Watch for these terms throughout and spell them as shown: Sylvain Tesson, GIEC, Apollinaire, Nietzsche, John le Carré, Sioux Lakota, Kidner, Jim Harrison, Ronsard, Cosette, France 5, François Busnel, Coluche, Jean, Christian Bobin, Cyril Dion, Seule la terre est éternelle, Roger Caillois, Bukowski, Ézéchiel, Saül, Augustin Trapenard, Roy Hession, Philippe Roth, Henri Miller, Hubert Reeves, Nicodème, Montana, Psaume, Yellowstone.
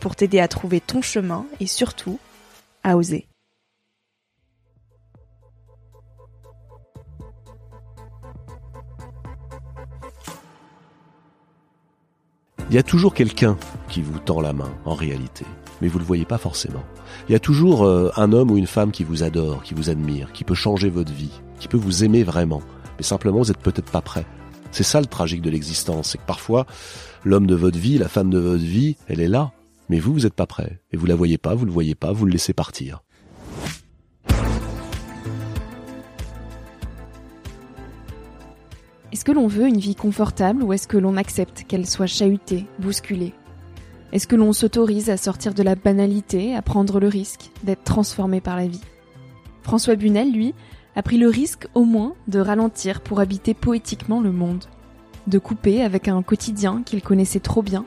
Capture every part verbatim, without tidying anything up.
pour t'aider à trouver ton chemin et surtout, à oser. Il y a toujours quelqu'un qui vous tend la main, en réalité, mais vous ne le voyez pas forcément. Il y a toujours euh, un homme ou une femme qui vous adore, qui vous admire, qui peut changer votre vie, qui peut vous aimer vraiment, mais simplement vous n'êtes peut-être pas prêt. C'est ça le tragique de l'existence, c'est que parfois, l'homme de votre vie, la femme de votre vie, elle est là, mais vous, vous n'êtes pas prêt, et vous la voyez pas, vous le voyez pas, vous le laissez partir. Est-ce que l'on veut une vie confortable ou est-ce que l'on accepte qu'elle soit chahutée, bousculée ? Est-ce que l'on s'autorise à sortir de la banalité, à prendre le risque d'être transformé par la vie ? François Busnel, lui, a pris le risque au moins de ralentir pour habiter poétiquement le monde, de couper avec un quotidien qu'il connaissait trop bien,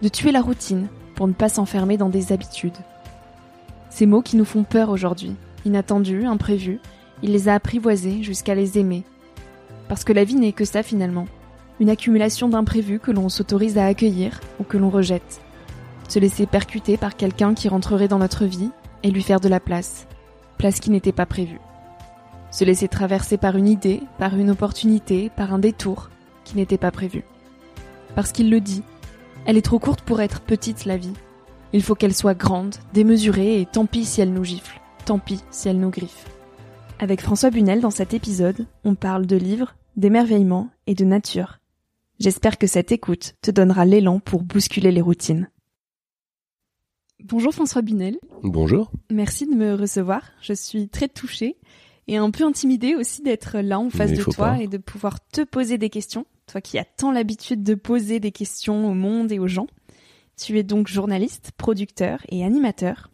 de tuer la routine pour ne pas s'enfermer dans des habitudes. Ces mots qui nous font peur aujourd'hui, inattendus, imprévus, il les a apprivoisés jusqu'à les aimer. Parce que la vie n'est que ça finalement, une accumulation d'imprévus que l'on s'autorise à accueillir ou que l'on rejette. Se laisser percuter par quelqu'un qui rentrerait dans notre vie et lui faire de la place, place qui n'était pas prévue. Se laisser traverser par une idée, par une opportunité, par un détour qui n'était pas prévu. Parce qu'il le dit, elle est trop courte pour être petite la vie. Il faut qu'elle soit grande, démesurée et tant pis si elle nous gifle, tant pis si elle nous griffe. Avec François Busnel, dans cet épisode, on parle de livres, d'émerveillement et de nature. J'espère que cette écoute te donnera l'élan pour bousculer les routines. Bonjour François Busnel. Bonjour. Merci de me recevoir. Je suis très touchée et un peu intimidée aussi d'être là en face de toi pas. Et de pouvoir te poser des questions. Toi qui as tant l'habitude de poser des questions au monde et aux gens. Tu es donc journaliste, producteur et animateur.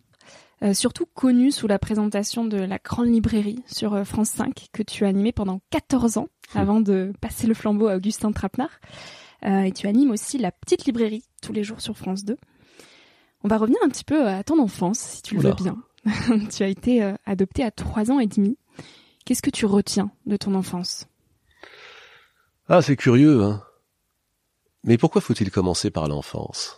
Euh, surtout connu sous la présentation de la Grande Librairie sur euh, France cinq que tu as animée pendant quatorze ans avant de passer le flambeau à Augustin Trapenard. Euh, et tu animes aussi la Petite Librairie tous les jours sur France deux. On va revenir un petit peu à ton enfance, si tu le Oula. veux bien. Tu as été euh, adopté à trois ans et demi. Qu'est-ce que tu retiens de ton enfance ? Ah, c'est curieux, hein. Mais pourquoi faut-il commencer par l'enfance ?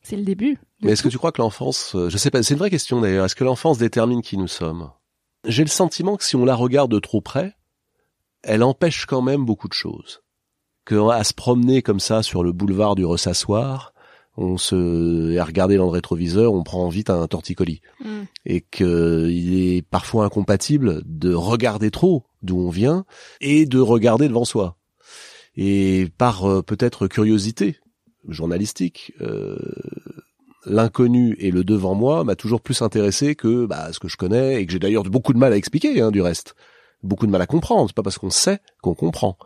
C'est le début. Mais est-ce tout. que tu crois que l'enfance... Je sais pas, c'est une vraie question d'ailleurs. Est-ce que l'enfance détermine qui nous sommes ? J'ai le sentiment que si on la regarde de trop près, elle empêche quand même beaucoup de choses. Que à se promener comme ça sur le boulevard du Ressassoir, on se... et à regarder dans le rétroviseur, on prend vite un torticolis. Mmh. Et qu'il est parfois incompatible de regarder trop d'où on vient et de regarder devant soi. Et par euh, peut-être curiosité journalistique, euh, l'inconnu et le devant moi m'a toujours plus intéressé que bah, ce que je connais et que j'ai d'ailleurs beaucoup de mal à expliquer, hein, du reste. Beaucoup de mal à comprendre. C'est pas parce qu'on sait qu'on comprend.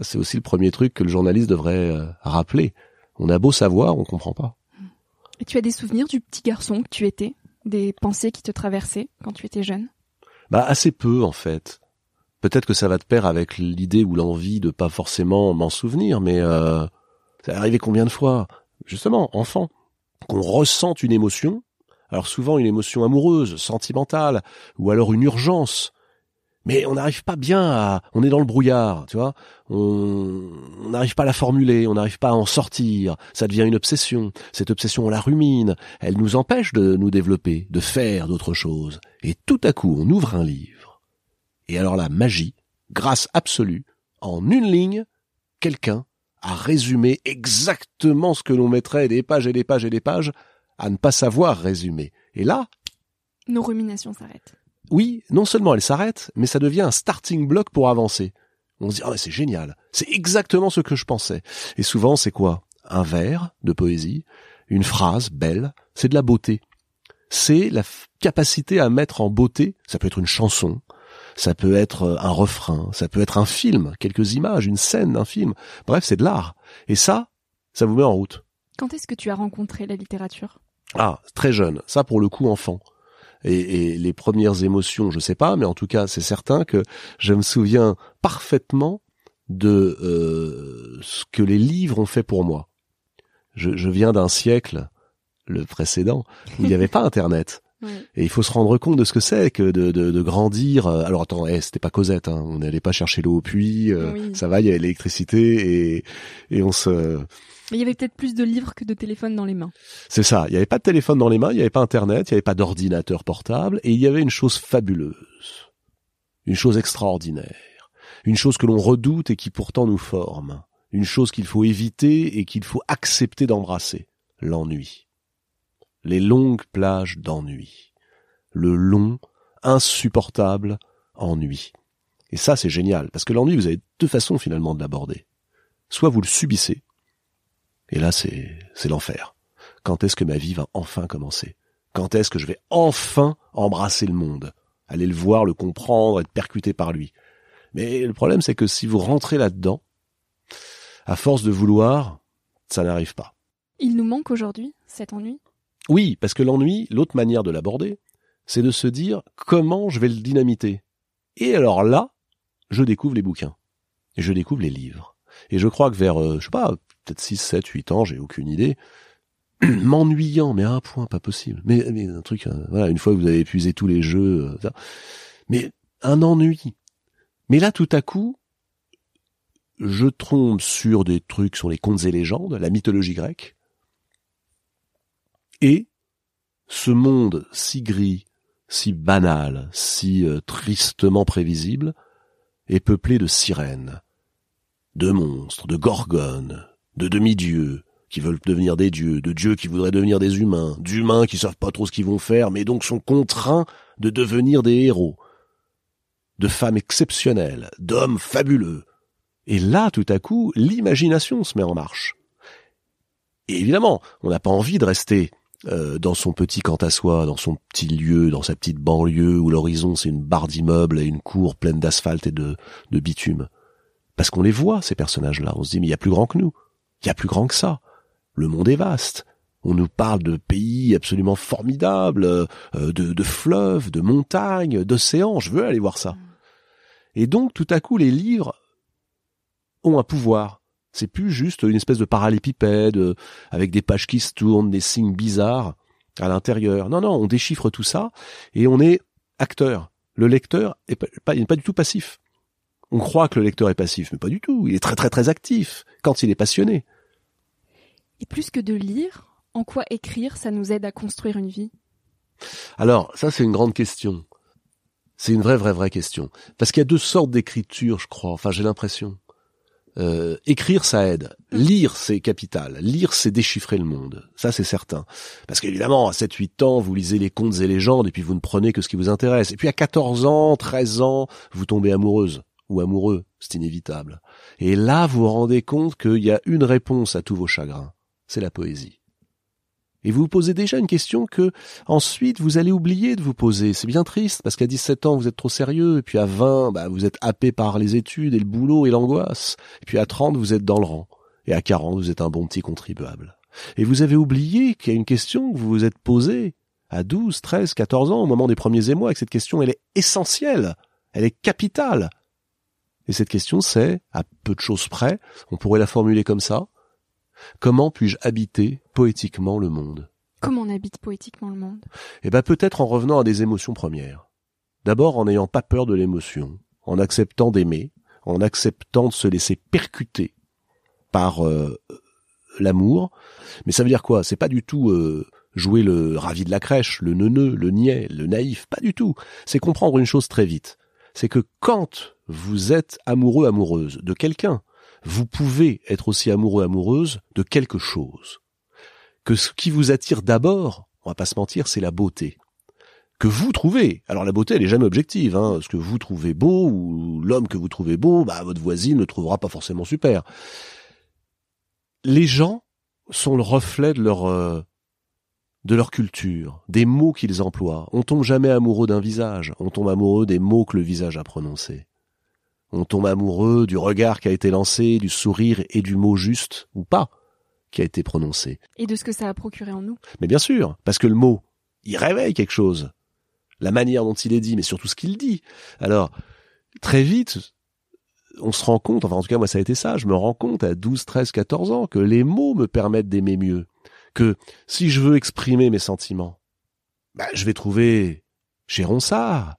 C'est aussi le premier truc que le journaliste devrait euh, rappeler. On a beau savoir, on comprend pas. Et tu as des souvenirs du petit garçon que tu étais? Des pensées qui te traversaient quand tu étais jeune? Bah, assez peu, en fait. Peut-être que ça va de pair avec l'idée ou l'envie de pas forcément m'en souvenir, mais euh, ça est arrivé combien de fois, justement, enfant, qu'on ressente une émotion, alors souvent une émotion amoureuse, sentimentale, ou alors une urgence, mais on n'arrive pas bien à... On est dans le brouillard, tu vois. On n'arrive pas à la formuler, on n'arrive pas à en sortir. Ça devient une obsession. Cette obsession, on la rumine. Elle nous empêche de nous développer, de faire d'autres choses. Et tout à coup, on ouvre un livre. Et alors la magie, grâce absolue, en une ligne, quelqu'un a résumé exactement ce que l'on mettrait des pages et des pages et des pages à ne pas savoir résumer. Et là... nos ruminations s'arrêtent. Oui, non seulement elle s'arrête, mais ça devient un starting block pour avancer. On se dit « Ah, oh, c'est génial, c'est exactement ce que je pensais ». Et souvent, c'est quoi? Un vers de poésie, une phrase belle, c'est de la beauté. C'est la f- capacité à mettre en beauté, ça peut être une chanson, ça peut être un refrain, ça peut être un film, quelques images, une scène d'un film. Bref, c'est de l'art. Et ça, ça vous met en route. Quand est-ce que tu as rencontré la littérature? Ah, très jeune, ça pour le coup enfant. Et, et les premières émotions, je sais pas, mais en tout cas, c'est certain que je me souviens parfaitement de euh, ce que les livres ont fait pour moi. Je, je viens d'un siècle, le précédent, où il n'y avait pas Internet. Oui. Et il faut se rendre compte de ce que c'est que de, de, de grandir. Alors attends, hey, c'était pas Cosette, hein. On n'allait pas chercher l'eau au puits. Euh, oui. Ça va, il y avait l'électricité et, et on se... Mais il y avait peut-être plus de livres que de téléphones dans les mains. C'est ça. Il n'y avait pas de téléphone dans les mains, il n'y avait pas Internet, il n'y avait pas d'ordinateur portable, et il y avait une chose fabuleuse, une chose extraordinaire, une chose que l'on redoute et qui pourtant nous forme, une chose qu'il faut éviter et qu'il faut accepter d'embrasser, l'ennui. Les longues plages d'ennui. Le long, insupportable ennui. Et ça, c'est génial, parce que l'ennui, vous avez deux façons finalement de l'aborder. Soit vous le subissez, et là, c'est, c'est l'enfer. Quand est-ce que ma vie va enfin commencer? Quand est-ce que je vais enfin embrasser le monde? Aller le voir, le comprendre, être percuté par lui. Mais le problème, c'est que si vous rentrez là-dedans, à force de vouloir, ça n'arrive pas. Il nous manque aujourd'hui, cet ennui? Oui, parce que l'ennui, l'autre manière de l'aborder, c'est de se dire « comment je vais le dynamiter ?» Et alors là, je découvre les bouquins. Et je découvre les livres. Et je crois que vers, euh, je sais pas... peut-être six, sept, huit ans, j'ai aucune idée, m'ennuyant, mais à un point, pas possible. Mais, mais un truc, euh, voilà, une fois que vous avez épuisé tous les jeux, euh, ça. Mais un ennui. Mais là, tout à coup, je tombe sur des trucs, sur les contes et légendes, la mythologie grecque, et ce monde si gris, si banal, si euh, tristement prévisible, est peuplé de sirènes, de monstres, de gorgones, de demi-dieux qui veulent devenir des dieux, de dieux qui voudraient devenir des humains, d'humains qui savent pas trop ce qu'ils vont faire, mais donc sont contraints de devenir des héros, de femmes exceptionnelles, d'hommes fabuleux. Et là, tout à coup, l'imagination se met en marche. Et évidemment, on n'a pas envie de rester euh, dans son petit quant à soi, dans son petit lieu, dans sa petite banlieue, où l'horizon c'est une barre d'immeubles et une cour pleine d'asphalte et de, de bitume. Parce qu'on les voit, ces personnages-là. On se dit, mais il y a plus grand que nous. Il y a plus grand que ça. Le monde est vaste. On nous parle de pays absolument formidables, euh, de, de fleuves, de montagnes, d'océans. Je veux aller voir ça. Et donc, tout à coup, les livres ont un pouvoir. C'est plus juste une espèce de parallépipède, avec des pages qui se tournent, des signes bizarres à l'intérieur. Non, non, on déchiffre tout ça et on est acteur. Le lecteur n'est pas, pas, pas du tout passif. On croit que le lecteur est passif, mais pas du tout. Il est très très très actif quand il est passionné. Et plus que de lire, en quoi écrire, ça nous aide à construire une vie? Alors, ça c'est une grande question. C'est une vraie vraie vraie question. Parce qu'il y a deux sortes d'écriture, je crois. Enfin, j'ai l'impression. Euh, écrire, ça aide. Lire, c'est capital. Lire, c'est déchiffrer le monde. Ça, c'est certain. Parce qu'évidemment, à sept huit ans, vous lisez les contes et légendes, et puis vous ne prenez que ce qui vous intéresse. Et puis à quatorze ans, treize ans, vous tombez amoureuse. Ou amoureux, c'est inévitable. Et là, vous vous rendez compte qu'il y a une réponse à tous vos chagrins, c'est la poésie. Et vous vous posez déjà une question que ensuite vous allez oublier de vous poser. C'est bien triste parce qu'à dix-sept ans vous êtes trop sérieux et puis à vingt, bah, vous êtes happé par les études et le boulot et l'angoisse. Et puis à trente vous êtes dans le rang et à quarante vous êtes un bon petit contribuable. Et vous avez oublié qu'il y a une question que vous vous êtes posée à douze, treize, quatorze ans au moment des premiers émois et que cette question elle est essentielle, elle est capitale. Et cette question c'est, à peu de choses près, on pourrait la formuler comme ça. Comment puis-je habiter poétiquement le monde ? Comment on habite poétiquement le monde ? Eh bien peut-être en revenant à des émotions premières. D'abord en n'ayant pas peur de l'émotion, en acceptant d'aimer, en acceptant de se laisser percuter par euh, l'amour. Mais ça veut dire quoi ? C'est pas du tout euh, jouer le ravi de la crèche, le neuneu, le niais, le naïf, pas du tout. C'est comprendre une chose très vite. C'est que quand vous êtes amoureux, amoureuse de quelqu'un, vous pouvez être aussi amoureux, amoureuse de quelque chose. Que ce qui vous attire d'abord, on va pas se mentir, c'est la beauté. Que vous trouvez, alors la beauté elle est jamais objective, hein. Ce que vous trouvez beau ou l'homme que vous trouvez beau, bah votre voisine ne trouvera pas forcément super. Les gens sont le reflet de leur euh, de leur culture, des mots qu'ils emploient. On tombe jamais amoureux d'un visage, on tombe amoureux des mots que le visage a prononcés. On tombe amoureux du regard qui a été lancé, du sourire et du mot juste, ou pas, qui a été prononcé. Et de ce que ça a procuré en nous. Mais bien sûr, parce que le mot, il réveille quelque chose. La manière dont il est dit, mais surtout ce qu'il dit. Alors, très vite, on se rend compte, enfin en tout cas moi ça a été ça, je me rends compte à douze, treize, quatorze ans que les mots me permettent d'aimer mieux. Que si je veux exprimer mes sentiments, bah, je vais trouver chez Ronsard,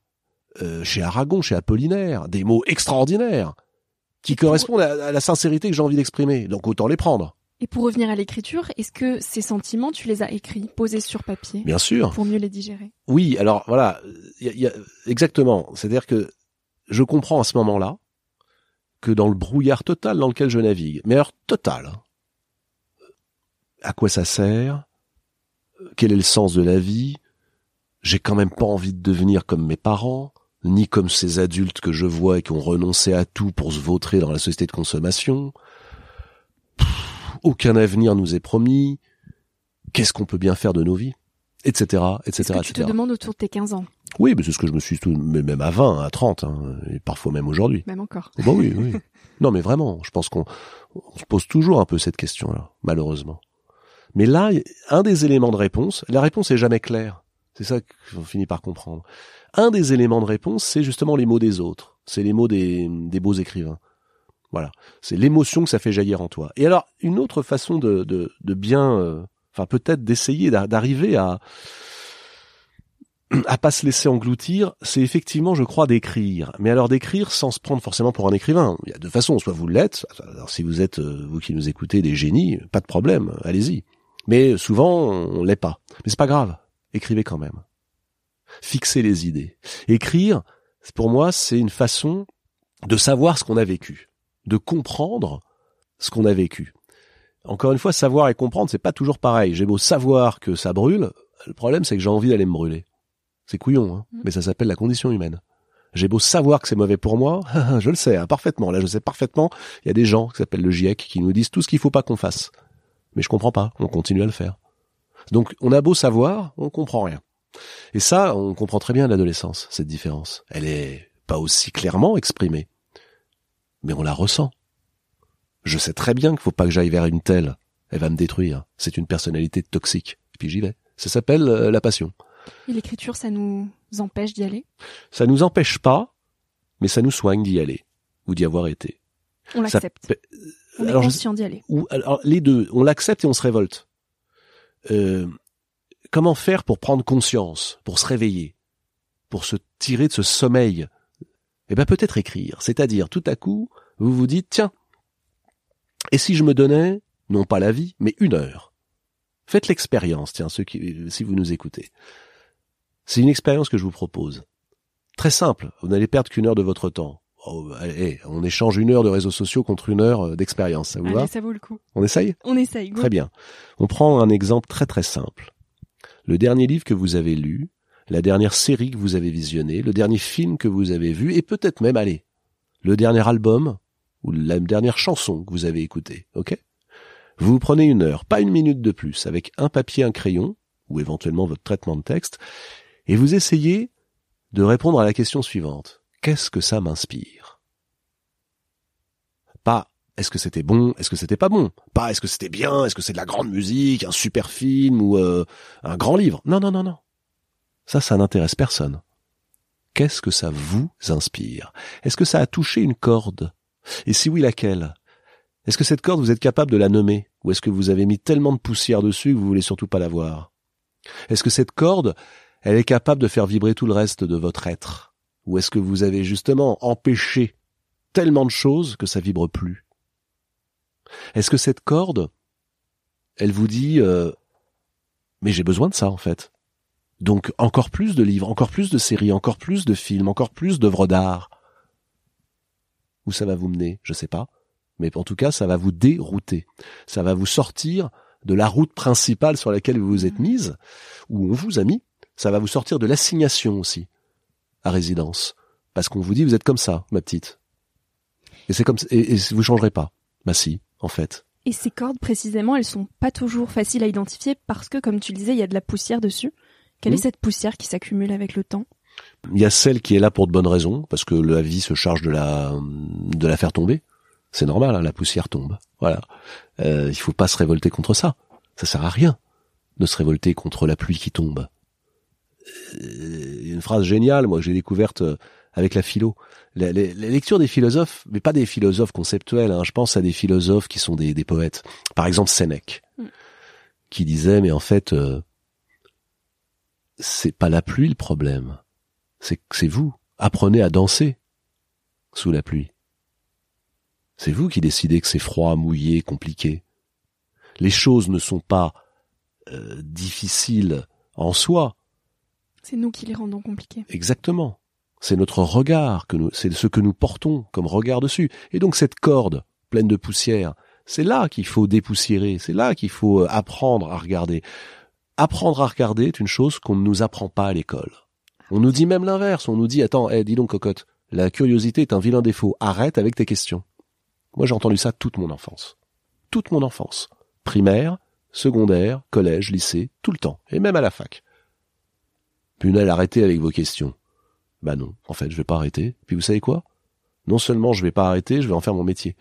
Euh, chez Aragon, chez Apollinaire, des mots extraordinaires qui correspondent à, à la sincérité que j'ai envie d'exprimer. Donc autant les prendre. Et pour revenir à l'écriture, est-ce que ces sentiments, tu les as écrits, posés sur papier ? Bien sûr. Pour mieux les digérer. Oui, alors voilà, y a, y a, exactement. C'est-à-dire que je comprends à ce moment-là que dans le brouillard total dans lequel je navigue, mais alors total, à quoi ça sert ? Quel est le sens de la vie ? J'ai quand même pas envie de devenir comme mes parents, ni comme ces adultes que je vois et qui ont renoncé à tout pour se vautrer dans la société de consommation. Pff, aucun avenir nous est promis. Qu'est-ce qu'on peut bien faire de nos vies ? Etc. Etc. Est-ce que tu et cetera te demandes autour de tes quinze ans ? Oui, mais c'est ce que je me suis tout, même à vingt, à trente, hein, et parfois même aujourd'hui. Même encore. Bon, oui, oui. Non, mais vraiment, je pense qu'on on se pose toujours un peu cette question-là, malheureusement. Mais là, un des éléments de réponse, la réponse est jamais claire. C'est ça qu'on finit par comprendre. Un des éléments de réponse, c'est justement les mots des autres. C'est les mots des, des beaux écrivains. Voilà. C'est l'émotion que ça fait jaillir en toi. Et alors, une autre façon de, de, de bien... Euh, enfin, peut-être d'essayer d'arriver à... à pas se laisser engloutir, c'est effectivement, je crois, d'écrire. Mais alors d'écrire sans se prendre forcément pour un écrivain. Il y a deux façons. Soit vous l'êtes. Alors, si vous êtes, vous qui nous écoutez, des génies, pas de problème. Allez-y. Mais souvent, on l'est pas. Mais c'est pas grave. Écrivez quand même. Fixez les idées. Écrire, pour moi, c'est une façon de savoir ce qu'on a vécu, de comprendre ce qu'on a vécu. Encore une fois, savoir et comprendre, c'est pas toujours pareil. J'ai beau savoir que ça brûle, le problème c'est que j'ai envie d'aller me brûler. C'est couillon, hein, mais ça s'appelle la condition humaine. J'ai beau savoir que c'est mauvais pour moi, je le sais hein, parfaitement. Là, je sais parfaitement. Il y a des gens qui s'appellent le GIEC qui nous disent tout ce qu'il faut pas qu'on fasse, mais je comprends pas. On continue à le faire. Donc, on a beau savoir, on comprend rien. Et ça, on comprend très bien à l'adolescence, cette différence. Elle est pas aussi clairement exprimée, mais on la ressent. Je sais très bien qu'il faut pas que j'aille vers une telle. Elle va me détruire. C'est une personnalité toxique. Et puis j'y vais. Ça s'appelle euh, la passion. Et l'écriture, ça nous empêche d'y aller ? Ça nous empêche pas, mais ça nous soigne d'y aller, ou d'y avoir été. On l'accepte. Ça... On est alors, conscient d'y aller. Ou, alors, les deux, on l'accepte et on se révolte. Euh, comment faire pour prendre conscience, pour se réveiller, pour se tirer de ce sommeil ? Eh ben peut-être écrire, c'est-à-dire tout à coup, vous vous dites, tiens, et si je me donnais, non pas la vie, mais une heure ? Faites l'expérience, tiens, ceux qui, si vous nous écoutez. C'est une expérience que je vous propose. Très simple, vous n'allez perdre qu'une heure de votre temps. Oh, allez, on échange une heure de réseaux sociaux contre une heure d'expérience, ça vous allez, va ? Ça vaut le coup. On essaye ? On essaye, go. Très bien. On prend un exemple très très simple. Le dernier livre que vous avez lu, la dernière série que vous avez visionnée, le dernier film que vous avez vu, et peut-être même, allez, le dernier album ou la dernière chanson que vous avez écoutée, ok ? Vous vous prenez une heure, pas une minute de plus, avec un papier, un crayon, ou éventuellement votre traitement de texte, et vous essayez de répondre à la question suivante. Qu'est-ce que ça m'inspire? Pas « est-ce que c'était bon ? Est-ce que c'était pas bon ?» Pas « est-ce que c'était bien ? Est-ce que c'est de la grande musique, un super film ou euh, un grand livre ?» Non, non, non, non. Ça, ça n'intéresse personne. Qu'est-ce que ça vous inspire ? Est-ce que ça a touché une corde ? Et si oui, laquelle ? Est-ce que cette corde, vous êtes capable de la nommer ? Ou est-ce que vous avez mis tellement de poussière dessus que vous voulez surtout pas la voir ? Est-ce que cette corde, elle est capable de faire vibrer tout le reste de votre être ? Ou est-ce que vous avez justement empêché tellement de choses que ça vibre plus ? Est-ce que cette corde, elle vous dit euh, « mais j'ai besoin de ça en fait ». Donc encore plus de livres, encore plus de séries, encore plus de films, encore plus d'œuvres d'art. Où ça va vous mener, je sais pas. Mais en tout cas, ça va vous dérouter. Ça va vous sortir de la route principale sur laquelle vous vous êtes mise, où on vous a mis. Ça va vous sortir de l'assignation aussi, à résidence. Parce qu'on vous dit « vous êtes comme ça, ma petite ». Et c'est comme et, et vous changerez pas. Bah si. En fait. Et ces cordes, précisément, elles sont pas toujours faciles à identifier parce que, comme tu le disais, il y a de la poussière dessus. Quelle mmh. est cette poussière qui s'accumule avec le temps ? Il y a celle qui est là pour de bonnes raisons, parce que la vie se charge de la, de la faire tomber. C'est normal, hein, la poussière tombe. Voilà. Euh, il faut pas se révolter contre ça. Ça sert à rien de se révolter contre la pluie qui tombe. Il y a une phrase géniale, moi, que j'ai découverte avec la philo. La, la, la lecture des philosophes, mais pas des philosophes conceptuels, hein, je pense à des philosophes qui sont des, des poètes. Par exemple Sénèque, mm. qui disait, mais en fait, euh, c'est pas la pluie le problème, c'est c'est vous. Apprenez à danser sous la pluie. C'est vous qui décidez que c'est froid, mouillé, compliqué. Les choses ne sont pas euh, difficiles en soi. C'est nous qui les rendons compliquées. Exactement. C'est notre regard, que nous, c'est ce que nous portons comme regard dessus. Et donc cette corde pleine de poussière, c'est là qu'il faut dépoussiérer, c'est là qu'il faut apprendre à regarder. Apprendre à regarder est une chose qu'on ne nous apprend pas à l'école. On nous dit même l'inverse, on nous dit « attends, hey, dis donc cocotte, la curiosité est un vilain défaut, arrête avec tes questions ». Moi j'ai entendu ça toute mon enfance. Toute mon enfance. Primaire, secondaire, collège, lycée, tout le temps. Et même à la fac. Punel, arrêtez avec vos questions. Bah non, en fait, je vais pas arrêter. Puis vous savez quoi ? Non seulement je vais pas arrêter, je vais en faire mon métier.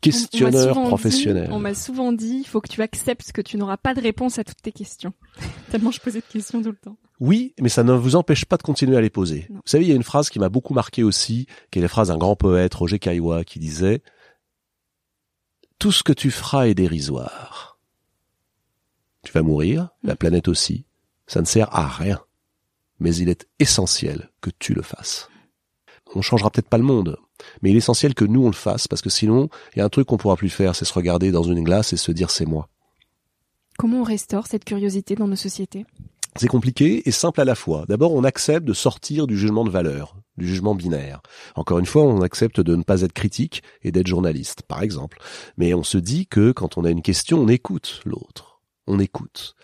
Questionneur on professionnel. Dit, on m'a souvent dit, il faut que tu acceptes que tu n'auras pas de réponse à toutes tes questions. Tellement je posais de questions tout le temps. Oui, mais ça ne vous empêche pas de continuer à les poser. Non. Vous savez, il y a une phrase qui m'a beaucoup marqué aussi, qui est la phrase d'un grand poète, Roger Caillois, qui disait « Tout ce que tu feras est dérisoire. Tu vas mourir, mmh. la planète aussi. Ça ne sert à rien. Mais il est essentiel que tu le fasses. On changera peut-être pas le monde, mais il est essentiel que nous on le fasse, parce que sinon, il y a un truc qu'on pourra plus faire, c'est se regarder dans une glace et se dire c'est moi. Comment on restaure cette curiosité dans nos sociétés ? C'est compliqué et simple à la fois. D'abord, on accepte de sortir du jugement de valeur, du jugement binaire. Encore une fois, on accepte de ne pas être critique et d'être journaliste, par exemple. Mais on se dit que quand on a une question, on écoute l'autre. On écoute.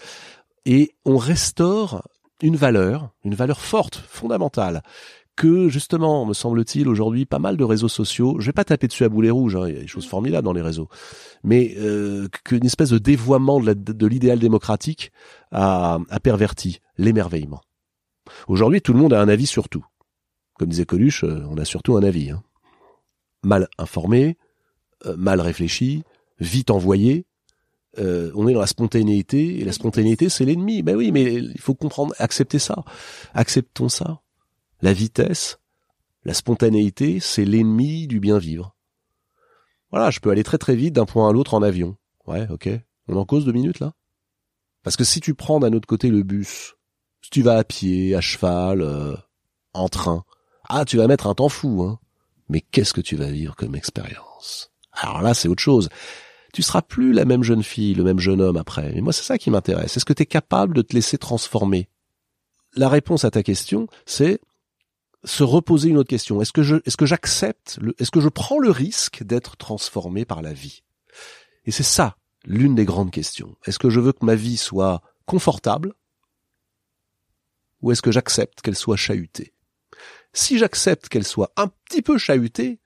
Et on restaure une valeur, une valeur forte, fondamentale, que justement, me semble-t-il, aujourd'hui, pas mal de réseaux sociaux, je vais pas taper dessus à boulet rouge, hein, il y a des choses formidables dans les réseaux, mais euh, qu'une espèce de dévoiement de, la, de l'idéal démocratique a, a perverti l'émerveillement. Aujourd'hui, tout le monde a un avis sur tout. Comme disait Coluche, on a surtout un avis. Hein. Mal informé, euh, mal réfléchi, vite envoyé, Euh, on est dans la spontanéité, et la spontanéité c'est l'ennemi. Ben oui, mais il faut comprendre, accepter ça. Acceptons ça. La vitesse, la spontanéité, c'est l'ennemi du bien vivre. Voilà, je peux aller très très vite d'un point à l'autre en avion. Ouais, ok. On en cause deux minutes là ? Parce que si tu prends d'un autre côté le bus, si tu vas à pied, à cheval, euh, en train, ah, tu vas mettre un temps fou, hein. Mais qu'est-ce que tu vas vivre comme expérience ? Alors là, c'est autre chose. Tu seras plus la même jeune fille, le même jeune homme après. Et moi, c'est ça qui m'intéresse. Est-ce que tu es capable de te laisser transformer ? La réponse à ta question, c'est se reposer une autre question. Est-ce que je, est-ce que j'accepte, le, est-ce que je prends le risque d'être transformé par la vie ? Et c'est ça, l'une des grandes questions. Est-ce que je veux que ma vie soit confortable ? Ou est-ce que j'accepte qu'elle soit chahutée ? Si j'accepte qu'elle soit un petit peu chahutée,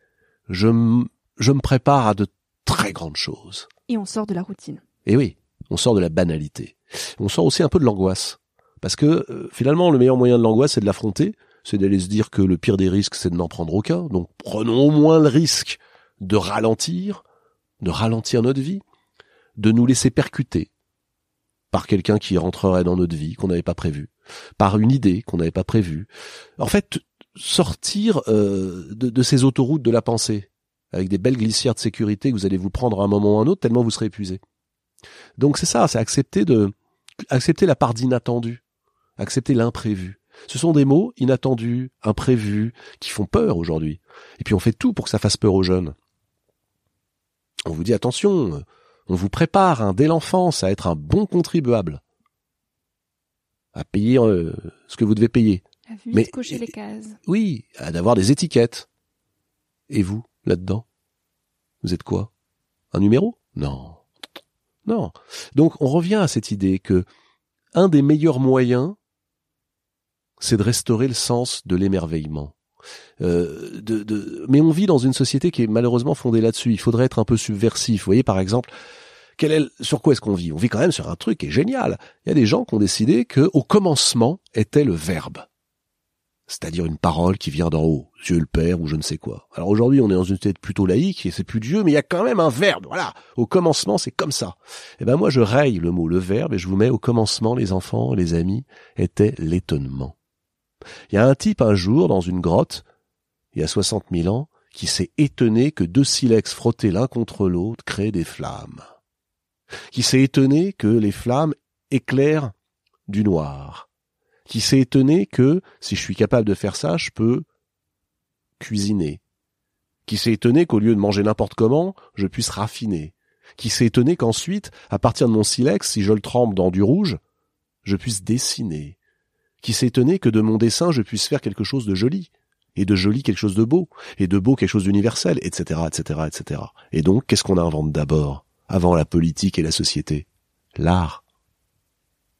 je, m- je me prépare à de très grande chose. et on sort de la routine. Et oui, on sort de la banalité. On sort aussi un peu de l'angoisse. Parce que euh, finalement, le meilleur moyen de l'angoisse, c'est de l'affronter. C'est d'aller se dire que le pire des risques, c'est de n'en prendre aucun. Donc prenons au moins le risque de ralentir, de ralentir notre vie, de nous laisser percuter par quelqu'un qui rentrerait dans notre vie, qu'on n'avait pas prévu, par une idée qu'on n'avait pas prévue. En fait, sortir euh, de, de ces autoroutes de la pensée, avec des belles glissières de sécurité que vous allez vous prendre à un moment ou à un autre, tellement vous serez épuisé. Donc c'est ça, c'est accepter de accepter la part d'inattendu, accepter l'imprévu. Ce sont des mots inattendus, imprévus, qui font peur aujourd'hui. Et puis on fait tout pour que ça fasse peur aux jeunes. On vous dit attention, on vous prépare hein, dès l'enfance à être un bon contribuable, à payer euh, ce que vous devez payer. À vite Mais, cocher les cases. Oui, à d'avoir des étiquettes. Et vous, là-dedans, vous êtes quoi? Un numéro? Non. Non. Donc on revient à cette idée que un des meilleurs moyens, c'est de restaurer le sens de l'émerveillement. Euh, de, de... Mais on vit dans une société qui est malheureusement fondée là-dessus. Il faudrait être un peu subversif. Vous voyez, par exemple, quel est... sur quoi est-ce qu'on vit? On vit quand même sur un truc qui est génial. Il y a des gens qui ont décidé que au commencement était le verbe. C'est-à-dire une parole qui vient d'en haut, Dieu le Père ou je ne sais quoi. Alors aujourd'hui, on est dans une tête plutôt laïque, et c'est plus Dieu, mais il y a quand même un verbe, voilà. Au commencement, c'est comme ça. Eh ben moi, je raye le mot, le verbe, et je vous mets au commencement, les enfants, les amis, était l'étonnement. Il y a un type un jour, dans une grotte, il y a soixante mille ans, qui s'est étonné que deux silex frottés l'un contre l'autre créent des flammes. Qui s'est étonné que les flammes éclairent du noir. Qui s'est étonné que, si je suis capable de faire ça, je peux cuisiner. Qui s'est étonné qu'au lieu de manger n'importe comment, je puisse raffiner. Qui s'est étonné qu'ensuite, à partir de mon silex, si je le trempe dans du rouge, je puisse dessiner. Qui s'est étonné que de mon dessin, je puisse faire quelque chose de joli. Et de joli, quelque chose de beau. Et de beau, quelque chose d'universel, et cetera, et cetera, et cetera. Et donc, qu'est-ce qu'on invente d'abord, avant la politique et la société? L'art.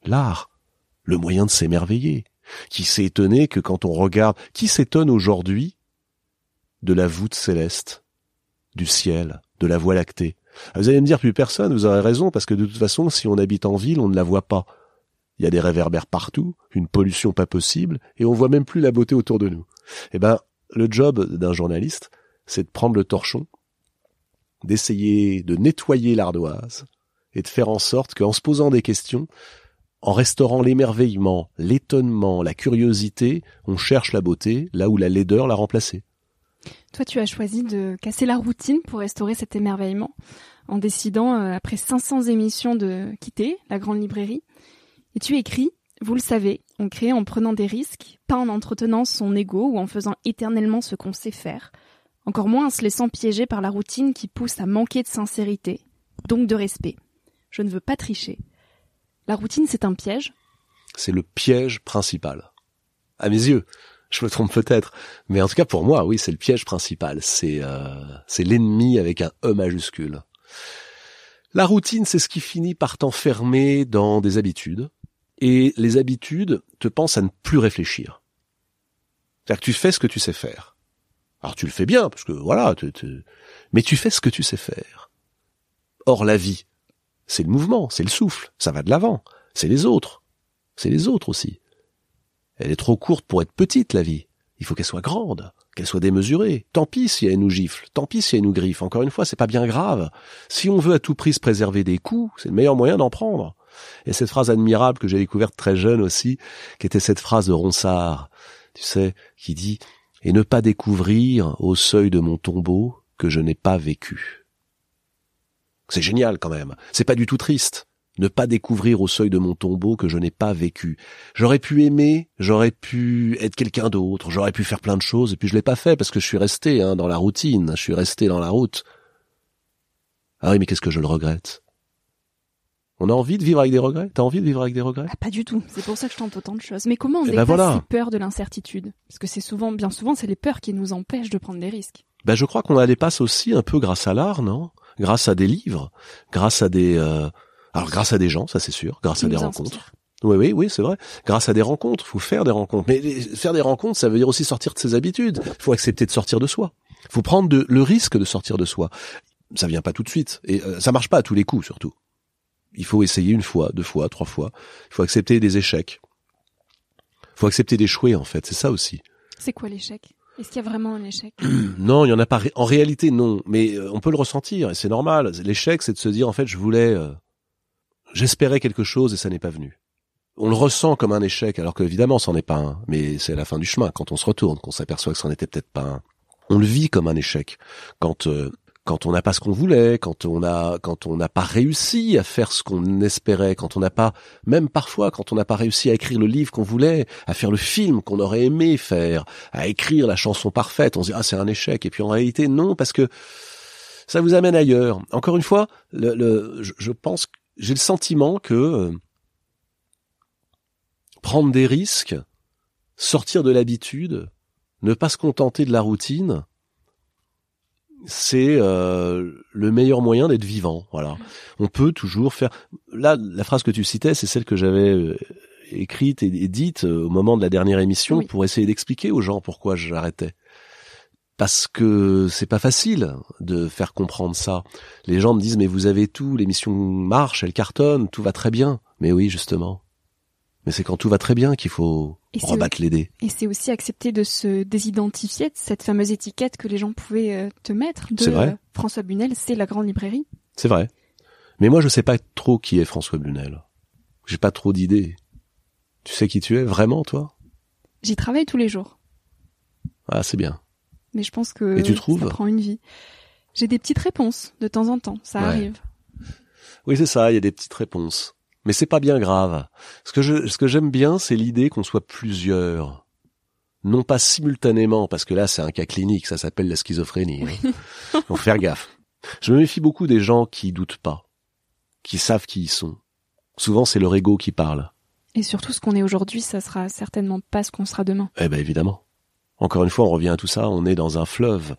L'art. Le moyen de s'émerveiller. Qui s'est étonné que quand on regarde... Qui s'étonne aujourd'hui de la voûte céleste, du ciel, de la Voie lactée? Vous allez me dire, plus personne, vous aurez raison, parce que de toute façon, si on habite en ville, on ne la voit pas. Il y a des réverbères partout, une pollution pas possible, et on voit même plus la beauté autour de nous. Eh ben, le job d'un journaliste, c'est de prendre le torchon, d'essayer de nettoyer l'ardoise, et de faire en sorte qu'en se posant des questions... En restaurant l'émerveillement, l'étonnement, la curiosité, on cherche la beauté là où la laideur l'a remplacée. Toi, tu as choisi de casser la routine pour restaurer cet émerveillement en décidant, euh, après cinq cents émissions, de quitter la grande librairie. Et tu écris, vous le savez, on crée en prenant des risques, pas en entretenant son ego ou en faisant éternellement ce qu'on sait faire, encore moins en se laissant piéger par la routine qui pousse à manquer de sincérité, donc de respect. Je ne veux pas tricher. La routine, c'est un piège? C'est le piège principal. À mes yeux, je me trompe peut-être, mais en tout cas pour moi, oui, c'est le piège principal. C'est euh, c'est l'ennemi avec un E majuscule. La routine, c'est ce qui finit par t'enfermer dans des habitudes, et les habitudes te pensent à ne plus réfléchir. C'est-à-dire que tu fais ce que tu sais faire. Alors tu le fais bien, parce que voilà, t'es, t'es... mais tu fais ce que tu sais faire. Or la vie, c'est le mouvement, c'est le souffle, ça va de l'avant. C'est les autres, c'est les autres aussi. Elle est trop courte pour être petite, la vie. Il faut qu'elle soit grande, qu'elle soit démesurée. Tant pis si elle nous gifle, tant pis si elle nous griffe. Encore une fois, c'est pas bien grave. Si on veut à tout prix se préserver des coups, c'est le meilleur moyen d'en prendre. Et cette phrase admirable que j'ai découverte très jeune aussi, qui était cette phrase de Ronsard, tu sais, qui dit « Et ne pas découvrir au seuil de mon tombeau que je n'ai pas vécu ». C'est génial quand même. C'est pas du tout triste. Ne pas découvrir au seuil de mon tombeau que je n'ai pas vécu. J'aurais pu aimer, j'aurais pu être quelqu'un d'autre, j'aurais pu faire plein de choses, et puis je l'ai pas fait parce que je suis resté hein, dans la routine, je suis resté dans la route. Ah oui, mais qu'est-ce que je le regrette? On a envie de vivre avec des regrets? T'as envie de vivre avec des regrets? Ah, pas du tout. C'est pour ça que je tente autant de choses. Mais comment on dépasse ben voilà. ces peurs de l'incertitude? Parce que c'est souvent, bien souvent, c'est les peurs qui nous empêchent de prendre des risques. Ben je crois qu'on la dépasse aussi un peu grâce à l'art, non? Grâce à des livres, grâce à des, euh, alors grâce à des gens, ça c'est sûr, grâce à des rencontres. Oui, oui, oui, c'est vrai. Grâce à des rencontres, faut faire des rencontres. Mais les, faire des rencontres, ça veut dire aussi sortir de ses habitudes. Faut accepter de sortir de soi. Faut prendre de, le risque de sortir de soi. ça vient pas tout de suite. Et euh, ça marche pas à tous les coups, surtout. Il faut essayer une fois, deux fois, trois fois. Il faut accepter des échecs. Il faut accepter d'échouer, en fait. C'est ça aussi. C'est quoi l'échec ? Est-ce qu'il y a vraiment un échec ? Non, il y en a pas. Ré- en réalité, non. Mais euh, on peut le ressentir, et c'est normal. L'échec, c'est de se dire, en fait, je voulais... Euh, j'espérais quelque chose et ça n'est pas venu. On le ressent comme un échec, alors qu'évidemment, c'en est pas un. Mais c'est à la fin du chemin, quand on se retourne, qu'on s'aperçoit que c'en était peut-être pas un. On le vit comme un échec. Quand... Euh, Quand on n'a pas ce qu'on voulait, quand on a, quand on n'a pas réussi à faire ce qu'on espérait, quand on n'a pas, même parfois, quand on n'a pas réussi à écrire le livre qu'on voulait, à faire le film qu'on aurait aimé faire, à écrire la chanson parfaite, on se dit, ah, c'est un échec. Et puis en réalité, non, parce que ça vous amène ailleurs. Encore une fois, le, le, je pense, j'ai le sentiment que euh, prendre des risques, sortir de l'habitude, ne pas se contenter de la routine, c'est euh, le meilleur moyen d'être vivant. Voilà, on peut toujours faire. Là, la phrase que tu citais, c'est celle que j'avais écrite et dite au moment de la dernière émission, oui, pour essayer d'expliquer aux gens pourquoi j'arrêtais. Parce que c'est pas facile de faire comprendre ça. Les gens me disent, mais vous avez tout, l'émission marche, elle cartonne, tout va très bien. Mais oui, justement. Mais c'est quand tout va très bien qu'il faut et rebattre aussi, les dés. Et c'est aussi accepter de se désidentifier de cette fameuse étiquette que les gens pouvaient te mettre. De, c'est vrai. Euh, François Busnel, c'est la grande librairie. C'est vrai. Mais moi, je sais pas trop qui est François Busnel. J'ai pas trop d'idées. Tu sais qui tu es vraiment, toi ? J'y travaille tous les jours. Ah, c'est bien. Mais je pense que et tu trouves ? Ça prend une vie. J'ai des petites réponses de temps en temps. Ça ouais. arrive. Oui, c'est ça. Il y a des petites réponses. Mais c'est pas bien grave. Ce que je, ce que j'aime bien, c'est l'idée qu'on soit plusieurs. Non pas simultanément, parce que là, c'est un cas clinique, ça s'appelle la schizophrénie. Oui. Hein. Faut faire gaffe. Je me méfie beaucoup des gens qui doutent pas, qui savent qui ils sont. Souvent, c'est leur ego qui parle. Et surtout, ce qu'on est aujourd'hui, ça sera certainement pas ce qu'on sera demain. Eh ben, évidemment. Encore une fois, on revient à tout ça, on est dans un fleuve,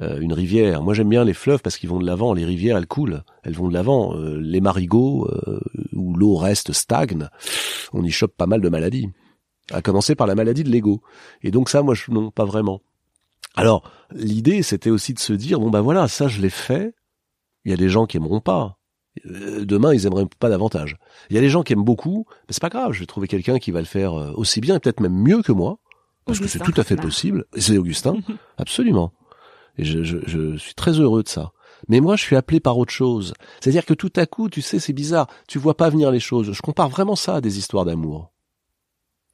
euh, une rivière. Moi, j'aime bien les fleuves parce qu'ils vont de l'avant, les rivières, elles coulent, elles vont de l'avant. Euh, les marigots, euh, où l'eau reste stagne, on y chope pas mal de maladies. À commencer par la maladie de l'ego. Et donc ça, moi, je, non, pas vraiment. Alors, l'idée, c'était aussi de se dire, bon ben voilà, ça, je l'ai fait, il y a des gens qui aimeront pas. Euh, demain, ils aimeraient pas davantage. Il y a des gens qui aiment beaucoup, mais c'est pas grave, je vais trouver quelqu'un qui va le faire aussi bien, et peut-être même mieux que moi. Parce Augustin, que c'est tout à fait possible. C'est Augustin, absolument. Et je, je, je suis très heureux de ça. Mais moi, je suis appelé par autre chose. C'est-à-dire que tout à coup, tu sais, c'est bizarre. Tu vois pas venir les choses. Je compare vraiment ça à des histoires d'amour.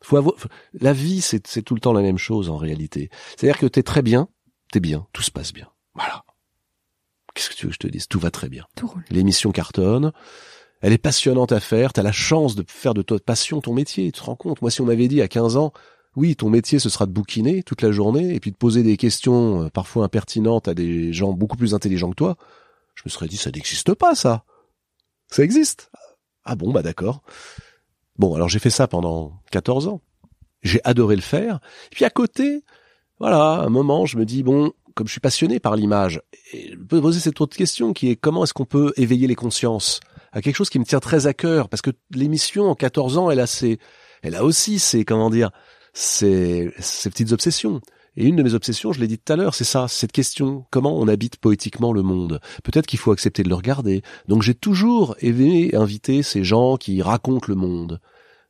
Faut avoir... La vie, c'est, c'est tout le temps la même chose en réalité. C'est-à-dire que t'es très bien, t'es bien, tout se passe bien. Voilà. Qu'est-ce que tu veux que je te dise ? Tout va très bien. Tout roule. L'émission cartonne. Elle est passionnante à faire. T'as la chance de faire de ta passion ton métier. Tu te rends compte ? Moi, si on m'avait dit à quinze ans, oui, ton métier, ce sera de bouquiner toute la journée et puis de poser des questions parfois impertinentes à des gens beaucoup plus intelligents que toi. Je me serais dit, ça n'existe pas, ça. Ça existe. Ah bon, bah d'accord. Bon, alors j'ai fait ça pendant quatorze ans. J'ai adoré le faire. Et puis à côté, voilà, à un moment, je me dis, bon, comme je suis passionné par l'image, et je peux poser cette autre question qui est comment est-ce qu'on peut éveiller les consciences à quelque chose qui me tient très à cœur. Parce que l'émission, en quatorze ans, elle a ses, elle a aussi ses, comment dire, C'est ces petites obsessions. Et une de mes obsessions, je l'ai dit tout à l'heure, c'est ça, cette question, comment on habite poétiquement le monde. Peut-être qu'il faut accepter de le regarder. Donc j'ai toujours aimé inviter ces gens qui racontent le monde.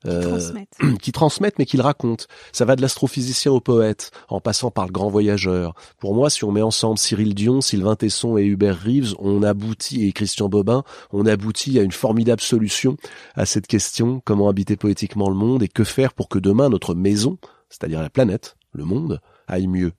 Qui euh, transmettent. Qui transmettent, mais qui le racontent. Ça va de l'astrophysicien au poète, en passant par le grand voyageur. Pour moi, si on met ensemble Cyril Dion, Sylvain Tesson et Hubert Reeves, on aboutit, et Christian Bobin, on aboutit à une formidable solution à cette question, comment habiter poétiquement le monde et que faire pour que demain notre maison, c'est-à-dire la planète, le monde, aille mieux.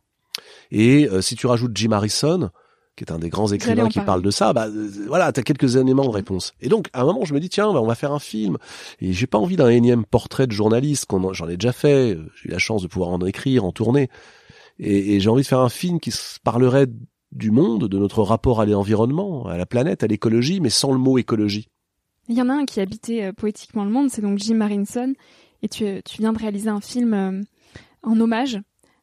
Et euh, si tu rajoutes Jim Harrison, qui est un des grands écrivains qui parle de ça, bah euh, voilà, t'as quelques éléments de réponse. Et donc, à un moment, je me dis, tiens, bah, on va faire un film. Et j'ai pas envie d'un énième portrait de journaliste, qu'on en, j'en ai déjà fait, j'ai eu la chance de pouvoir en écrire, en tourner. Et, et j'ai envie de faire un film qui parlerait du monde, de notre rapport à l'environnement, à la planète, à l'écologie, mais sans le mot écologie. Il y en a un qui habitait euh, poétiquement le monde, c'est donc Jim Harrison. Et tu, tu viens de réaliser un film euh, en hommage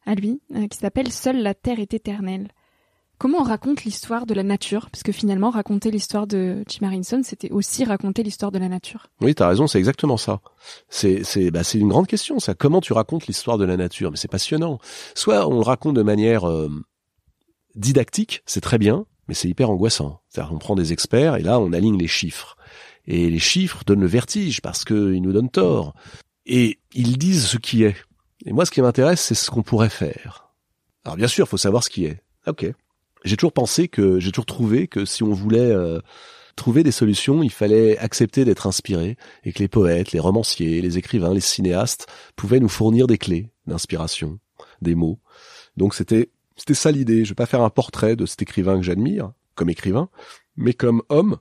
à lui, euh, qui s'appelle « Seule la terre est éternelle ». Comment on raconte l'histoire de la nature ? Parce que finalement, raconter l'histoire de Jim Harrison, c'était aussi raconter l'histoire de la nature. Oui, t'as raison, c'est exactement ça. C'est, c'est, bah, c'est une grande question, ça. Comment tu racontes l'histoire de la nature ? Mais c'est passionnant. Soit on le raconte de manière euh, didactique, c'est très bien. Mais c'est hyper angoissant. C'est-à-dire qu'on prend des experts et là, on aligne les chiffres. Et les chiffres donnent le vertige parce qu'ils nous donnent tort. Et ils disent ce qui est. Et moi, ce qui m'intéresse, c'est ce qu'on pourrait faire. Alors bien sûr, il faut savoir ce qui est. Ok. J'ai toujours pensé que, j'ai toujours trouvé que si on voulait euh, trouver des solutions, il fallait accepter d'être inspiré et que les poètes, les romanciers, les écrivains, les cinéastes pouvaient nous fournir des clés d'inspiration, des mots. Donc c'était c'était ça l'idée. Je vais pas faire un portrait de cet écrivain que j'admire, comme écrivain, mais comme homme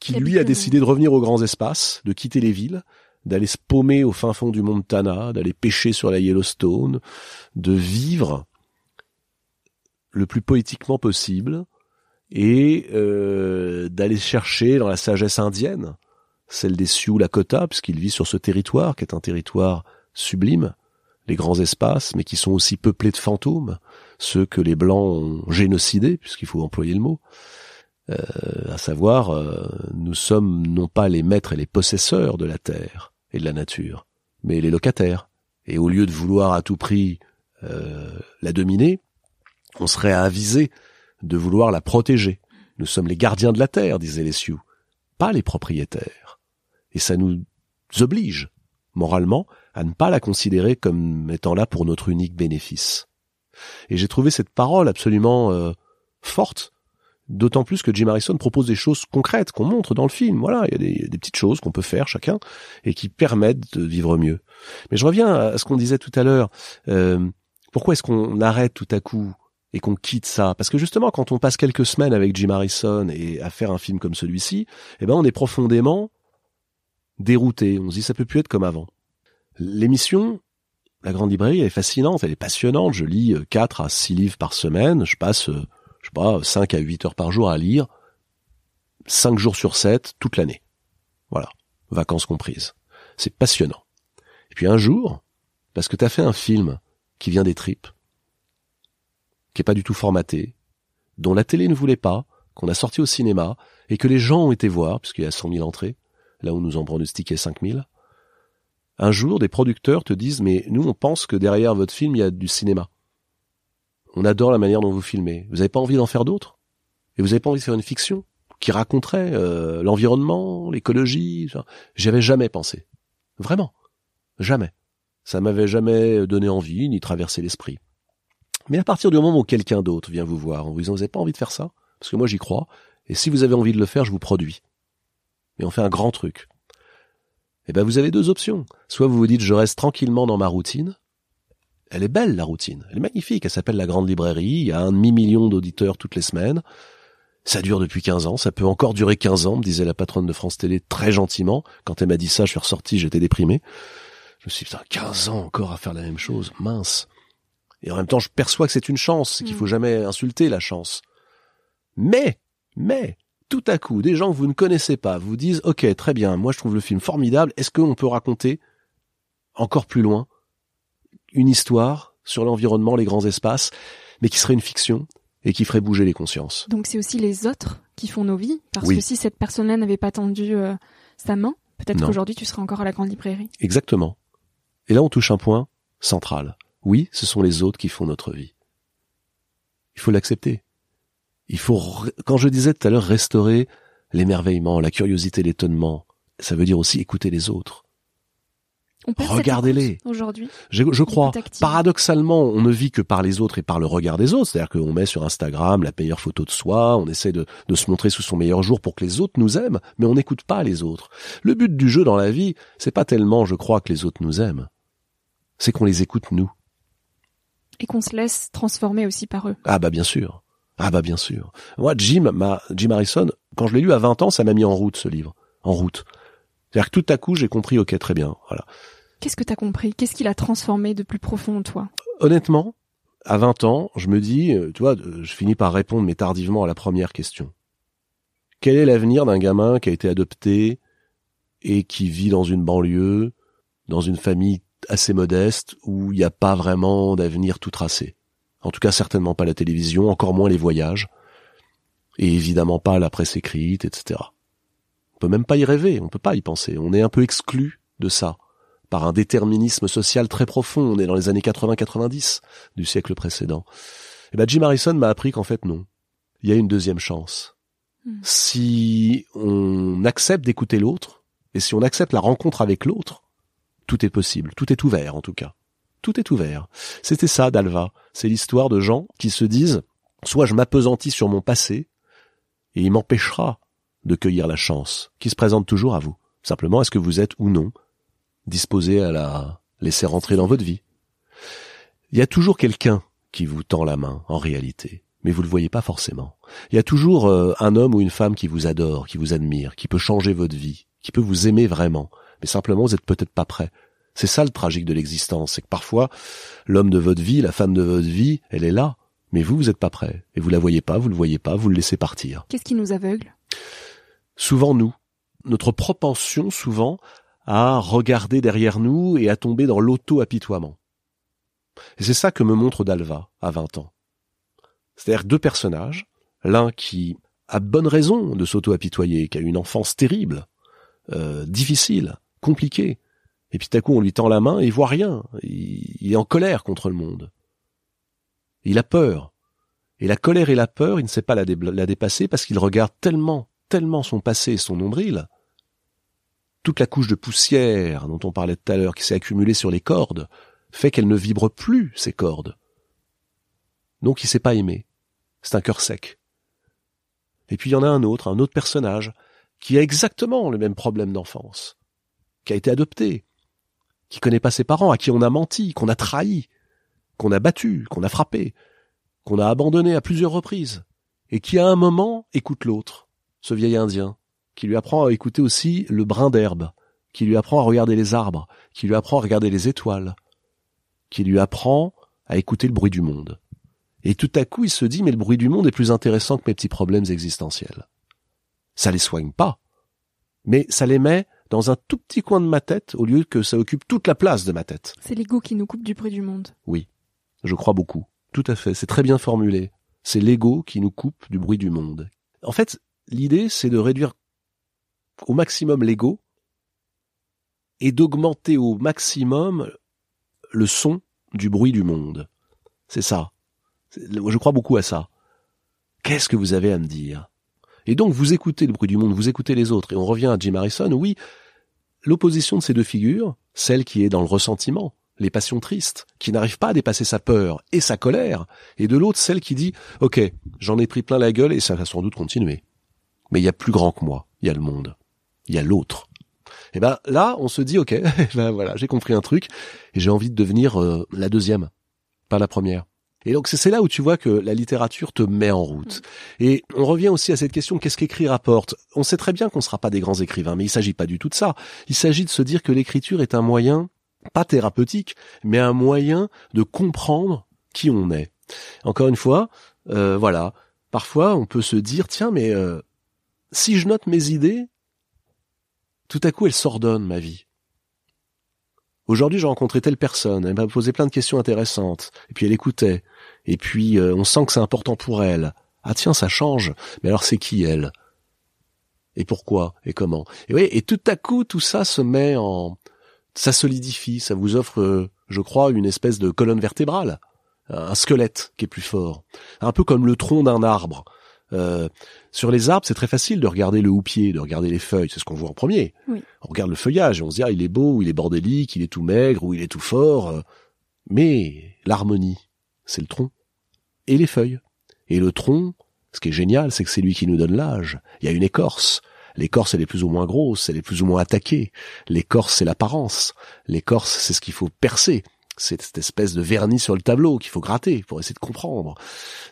qui, lui, a décidé de revenir aux grands espaces, de quitter les villes, d'aller se paumer au fin fond du Montana, d'aller pêcher sur la Yellowstone, de vivre le plus poétiquement possible et euh, d'aller chercher dans la sagesse indienne, celle des Sioux Lakota, puisqu'il vit sur ce territoire qui est un territoire sublime, les grands espaces, mais qui sont aussi peuplés de fantômes, ceux que les Blancs ont génocidés, puisqu'il faut employer le mot. Euh, à savoir, euh, nous sommes non pas les maîtres et les possesseurs de la terre et de la nature, mais les locataires. Et au lieu de vouloir à tout prix euh, la dominer, on serait avisé de vouloir la protéger. Nous sommes les gardiens de la terre, disaient les Sioux, pas les propriétaires. Et ça nous oblige, moralement, à ne pas la considérer comme étant là pour notre unique bénéfice. Et j'ai trouvé cette parole absolument euh, forte. D'autant plus que Jim Harrison propose des choses concrètes qu'on montre dans le film. Voilà, il y a des, des petites choses qu'on peut faire chacun et qui permettent de vivre mieux. Mais je reviens à ce qu'on disait tout à l'heure. Euh, pourquoi est-ce qu'on arrête tout à coup et qu'on quitte ça? Parce que justement, quand on passe quelques semaines avec Jim Harrison et à faire un film comme celui-ci, eh ben on est profondément dérouté. On se dit ça peut plus être comme avant. L'émission La Grande Librairie, elle est fascinante, elle est passionnante. Je lis quatre à six livres par semaine. Je passe je sais pas, cinq à huit heures par jour à lire, cinq jours sur sept, toute l'année. Voilà, vacances comprises. C'est passionnant. Et puis un jour, parce que t'as fait un film qui vient des tripes, qui est pas du tout formaté, dont la télé ne voulait pas, qu'on a sorti au cinéma, et que les gens ont été voir, puisqu'il y a cent mille entrées, là où nous en pronostiquait cinq mille, un jour, des producteurs te disent « Mais nous, on pense que derrière votre film, il y a du cinéma. » On adore la manière dont vous filmez. Vous n'avez pas envie d'en faire d'autres? Et vous n'avez pas envie de faire une fiction qui raconterait euh, l'environnement, l'écologie? J'y avais jamais pensé. Vraiment. Jamais. Ça m'avait jamais donné envie, ni traversé l'esprit. Mais à partir du moment où quelqu'un d'autre vient vous voir en vous disant « Vous n'avez pas envie de faire ça? Parce que moi, j'y crois. Et si vous avez envie de le faire, je vous produis. Mais on fait un grand truc. » Eh ben, vous avez deux options. Soit vous vous dites « Je reste tranquillement dans ma routine. » Elle est belle, la routine. Elle est magnifique. Elle s'appelle La Grande Librairie. Il y a un demi-million d'auditeurs toutes les semaines. Ça dure depuis quinze ans. Ça peut encore durer quinze ans, me disait la patronne de France Télé très gentiment. Quand elle m'a dit ça, je suis ressorti, j'étais déprimé. Je me suis dit, putain, quinze ans encore à faire la même chose. Mince. Et en même temps, je perçois que c'est une chance, qu'il faut jamais insulter la chance. Mais, mais, tout à coup, des gens que vous ne connaissez pas vous disent, ok, très bien, moi je trouve le film formidable. Est-ce qu'on peut raconter encore plus loin une histoire sur l'environnement, les grands espaces, mais qui serait une fiction et qui ferait bouger les consciences. Donc c'est aussi les autres qui font nos vies, parce oui. que si cette personne-là n'avait pas tendu euh, sa main, peut-être non. qu'aujourd'hui tu serais encore à la Grande Librairie. Exactement. Et là on touche un point central. Oui, ce sont les autres qui font notre vie. Il faut l'accepter. Il faut, re... quand je disais tout à l'heure, restaurer l'émerveillement, la curiosité, l'étonnement, ça veut dire aussi écouter les autres. Regardez-les. Aujourd'hui, je, je crois, paradoxalement, on ne vit que par les autres et par le regard des autres. C'est-à-dire qu'on met sur Instagram la meilleure photo de soi, on essaie de, de se montrer sous son meilleur jour pour que les autres nous aiment, mais on n'écoute pas les autres. Le but du jeu dans la vie, c'est pas tellement, je crois, que les autres nous aiment. C'est qu'on les écoute, nous. Et qu'on se laisse transformer aussi par eux. Ah bah bien sûr. Ah bah bien sûr. Moi, Jim, ma, Jim Harrison, quand je l'ai lu à vingt ans, ça m'a mis en route, ce livre. En route. C'est-à-dire que tout à coup, j'ai compris, ok, très bien, voilà. Qu'est-ce que t'as compris? Qu'est-ce qu'il a transformé de plus profond en toi? Honnêtement, à vingt ans, je me dis, tu vois, je finis par répondre, mais tardivement, à la première question. Quel est l'avenir d'un gamin qui a été adopté et qui vit dans une banlieue, dans une famille assez modeste, où il n'y a pas vraiment d'avenir tout tracé? En tout cas, certainement pas la télévision, encore moins les voyages, et évidemment pas la presse écrite, et cetera. On peut même pas y rêver, on peut pas y penser. On est un peu exclu de ça. Par un déterminisme social très profond, on est dans les années quatre-vingt quatre-vingt-dix du siècle précédent. Et ben Jim Harrison m'a appris qu'en fait non. il y a une deuxième chance. Mmh. Si on accepte d'écouter l'autre, et si on accepte la rencontre avec l'autre, tout est possible, tout est ouvert en tout cas. Tout est ouvert. C'était ça, Dalva. C'est l'histoire de gens qui se disent « Soit je m'appesantis sur mon passé, et il m'empêchera de cueillir la chance qui se présente toujours à vous. Simplement, est-ce que vous êtes ou non disposé à la laisser rentrer dans votre vie ?» Il y a toujours quelqu'un qui vous tend la main, en réalité, mais vous le voyez pas forcément. Il y a toujours euh, un homme ou une femme qui vous adore, qui vous admire, qui peut changer votre vie, qui peut vous aimer vraiment, mais simplement vous êtes peut-être pas prêt. C'est ça le tragique de l'existence, c'est que parfois, l'homme de votre vie, la femme de votre vie, elle est là, mais vous, vous êtes pas prêt. Et vous la voyez pas, vous le voyez pas, vous le laissez partir. Qu'est-ce qui nous aveugle ? Souvent nous. Notre propension, souvent, à regarder derrière nous et à tomber dans l'auto-apitoiement. Et c'est ça que me montre Dalva à vingt ans. C'est-à-dire deux personnages, l'un qui a bonne raison de s'auto-apitoyer, qui a une enfance terrible, euh, difficile, compliquée, et puis tout à coup on lui tend la main et il voit rien, il, il est en colère contre le monde. Il a peur, et la colère et la peur, il ne sait pas la, dé- la dépasser parce qu'il regarde tellement, tellement son passé et son nombril, toute la couche de poussière dont on parlait tout à l'heure qui s'est accumulée sur les cordes, fait qu'elle ne vibre plus, ces cordes. Donc il ne s'est pas aimé. C'est un cœur sec. Et puis il y en a un autre, un autre personnage, qui a exactement le même problème d'enfance, qui a été adopté, qui connaît pas ses parents, à qui on a menti, qu'on a trahi, qu'on a battu, qu'on a frappé, qu'on a abandonné à plusieurs reprises, et qui à un moment écoute l'autre, ce vieil Indien, qui lui apprend à écouter aussi le brin d'herbe, qui lui apprend à regarder les arbres, qui lui apprend à regarder les étoiles, qui lui apprend à écouter le bruit du monde. Et tout à coup, il se dit « Mais le bruit du monde est plus intéressant que mes petits problèmes existentiels. » Ça les soigne pas, mais ça les met dans un tout petit coin de ma tête au lieu que ça occupe toute la place de ma tête. C'est l'ego qui nous coupe du bruit du monde. Oui, je crois beaucoup. Tout à fait, c'est très bien formulé. C'est l'ego qui nous coupe du bruit du monde. En fait, l'idée, c'est de réduire au maximum l'ego et d'augmenter au maximum le son du bruit du monde. C'est ça. Je crois beaucoup à ça. Qu'est-ce que vous avez à me dire ? Et donc, vous écoutez le bruit du monde, vous écoutez les autres. Et on revient à Jim Harrison. Oui, l'opposition de ces deux figures, celle qui est dans le ressentiment, les passions tristes, qui n'arrive pas à dépasser sa peur et sa colère, et de l'autre, celle qui dit « Ok, j'en ai pris plein la gueule et ça va sans doute continuer. Mais il y a plus grand que moi. Il y a le monde. Il y a l'autre. » Et ben là, on se dit « Ok, ben voilà, j'ai compris un truc et j'ai envie de devenir euh, la deuxième, pas la première. » Et donc c'est là où tu vois que la littérature te met en route. Et on revient aussi à cette question, qu'est-ce qu'écrire apporte ? On sait très bien qu'on ne sera pas des grands écrivains, mais il ne s'agit pas du tout de ça. Il s'agit de se dire que l'écriture est un moyen, pas thérapeutique, mais un moyen de comprendre qui on est. Encore une fois, euh, voilà, parfois on peut se dire, tiens, mais euh, si je note mes idées, tout à coup elle s'ordonne ma vie. Aujourd'hui, j'ai rencontré telle personne, elle m'a posé plein de questions intéressantes, et puis elle écoutait, et puis euh, on sent que c'est important pour elle. Ah tiens, ça change, mais alors c'est qui elle ? Et pourquoi ? Et comment ? Et oui, et tout à coup, tout ça se met en... ça solidifie, ça vous offre, euh, je crois, une espèce de colonne vertébrale, un squelette qui est plus fort, un peu comme le tronc d'un arbre. Euh, sur les arbres, c'est très facile de regarder le houppier, de regarder les feuilles, c'est ce qu'on voit en premier. Oui. On regarde le feuillage et on se dit ah, il est beau, ou il est bordélique, il est tout maigre, ou il est tout fort. Mais l'harmonie, c'est le tronc et les feuilles. Et le tronc, ce qui est génial, c'est que c'est lui qui nous donne l'âge. Il y a une écorce. L'écorce, elle est plus ou moins grosse, elle est plus ou moins attaquée. L'écorce, c'est l'apparence. L'écorce, c'est ce qu'il faut percer. C'est cette espèce de vernis sur le tableau qu'il faut gratter pour essayer de comprendre.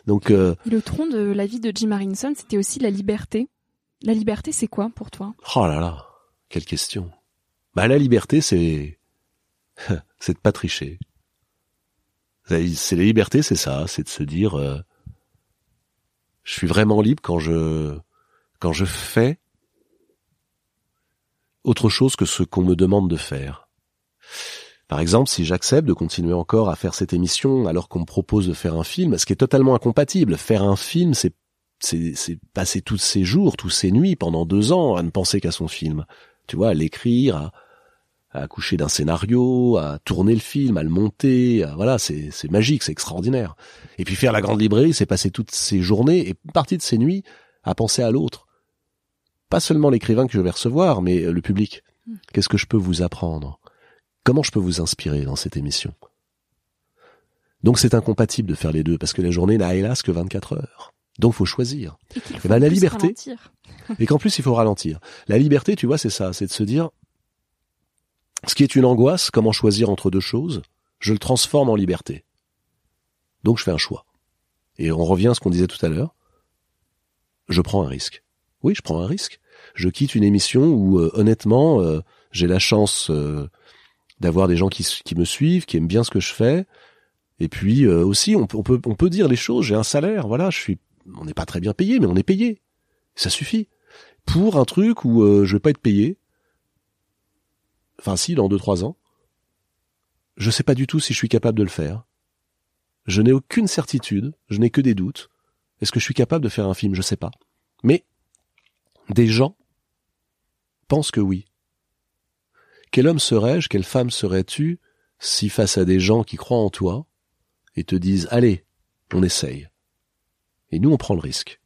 Donc, euh... le tronc de la vie de Jim Harrison, c'était aussi la liberté. La liberté, c'est quoi pour toi ? Oh là là, quelle question. Bah, la liberté, c'est c'est de pas tricher. C'est la liberté, c'est ça, c'est de se dire euh... je suis vraiment libre quand je quand je fais autre chose que ce qu'on me demande de faire. Par exemple, si j'accepte de continuer encore à faire cette émission alors qu'on me propose de faire un film, ce qui est totalement incompatible. Faire un film, c'est, c'est, c'est passer tous ces jours, tous ces nuits, pendant deux ans, à ne penser qu'à son film. Tu vois, à l'écrire, à, à accoucher d'un scénario, à tourner le film, à le monter, à, voilà, c'est, c'est magique, c'est extraordinaire. Et puis faire la grande librairie, c'est passer toutes ces journées et partie de ces nuits à penser à l'autre. Pas seulement l'écrivain que je vais recevoir, mais le public. Qu'est-ce que je peux vous apprendre? Comment je peux vous inspirer dans cette émission? Donc c'est incompatible de faire les deux, parce que la journée n'a hélas que vingt-quatre heures. Donc faut choisir. Et qu'il faut et ben, la liberté, ralentir. Et qu'en plus il faut ralentir. La liberté, tu vois, c'est ça, c'est de se dire, ce qui est une angoisse, comment choisir entre deux choses, je le transforme en liberté. Donc je fais un choix. Et on revient à ce qu'on disait tout à l'heure, je prends un risque. Oui, je prends un risque. Je quitte une émission où, euh, honnêtement, euh, j'ai la chance euh, d'avoir des gens qui, qui me suivent, qui aiment bien ce que je fais. Et puis euh, aussi, on, on peut on peut dire les choses. J'ai un salaire, voilà. Je suis, on n'est pas très bien payé, mais on est payé. Ça suffit pour un truc où euh, je vais pas être payé. Enfin, si dans deux trois ans, je sais pas du tout si je suis capable de le faire. Je n'ai aucune certitude. Je n'ai que des doutes. Est-ce que je suis capable de faire un film? Je sais pas. Mais des gens pensent que oui. Quel homme serais-je, quelle femme serais-tu si face à des gens qui croient en toi et te disent « Allez, on essaye ». Et nous, on prend le risque.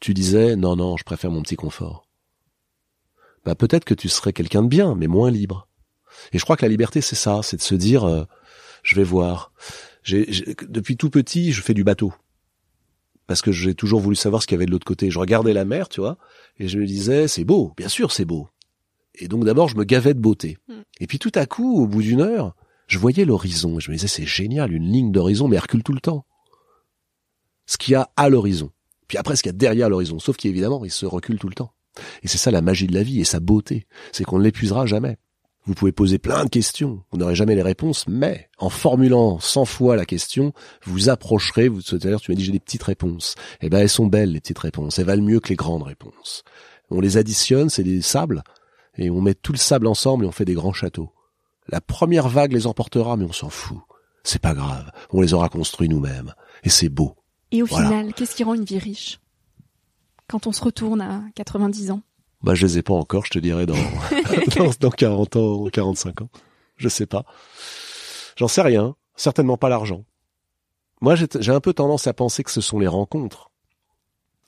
Tu disais « Non, non, je préfère mon petit confort ». Bah, peut-être que tu serais quelqu'un de bien, mais moins libre. Et je crois que la liberté, c'est ça, c'est de se dire euh, « Je vais voir ». J'ai, j'ai, depuis tout petit, je fais du bateau. Parce que j'ai toujours voulu savoir ce qu'il y avait de l'autre côté. Je regardais la mer, tu vois, et je me disais, c'est beau, bien sûr c'est beau. Et donc d'abord, je me gavais de beauté. Et puis tout à coup, au bout d'une heure, je voyais l'horizon. Je me disais, c'est génial, une ligne d'horizon, mais elle recule tout le temps. Ce qu'il y a à l'horizon. Puis après, ce qu'il y a derrière l'horizon. Sauf qu'évidemment, il se recule tout le temps. Et c'est ça la magie de la vie et sa beauté. C'est qu'on ne l'épuisera jamais. Vous pouvez poser plein de questions, vous n'aurez jamais les réponses, mais en formulant cent fois la question, vous approcherez, vous, tout à l'heure tu m'as dit j'ai des petites réponses, eh ben elles sont belles les petites réponses, elles valent mieux que les grandes réponses. On les additionne, c'est des sables, et on met tout le sable ensemble et on fait des grands châteaux. La première vague les emportera, mais on s'en fout, c'est pas grave, on les aura construits nous-mêmes, et c'est beau. Et au voilà. Final, qu'est-ce qui rend une vie riche quand on se retourne à quatre-vingt-dix ans? Bah, je les ai pas encore, je te dirais dans, dans, dans quarante ans ou quarante-cinq ans. Je sais pas. J'en sais rien. Certainement pas l'argent. Moi, j'ai, j'ai un peu tendance à penser que ce sont les rencontres.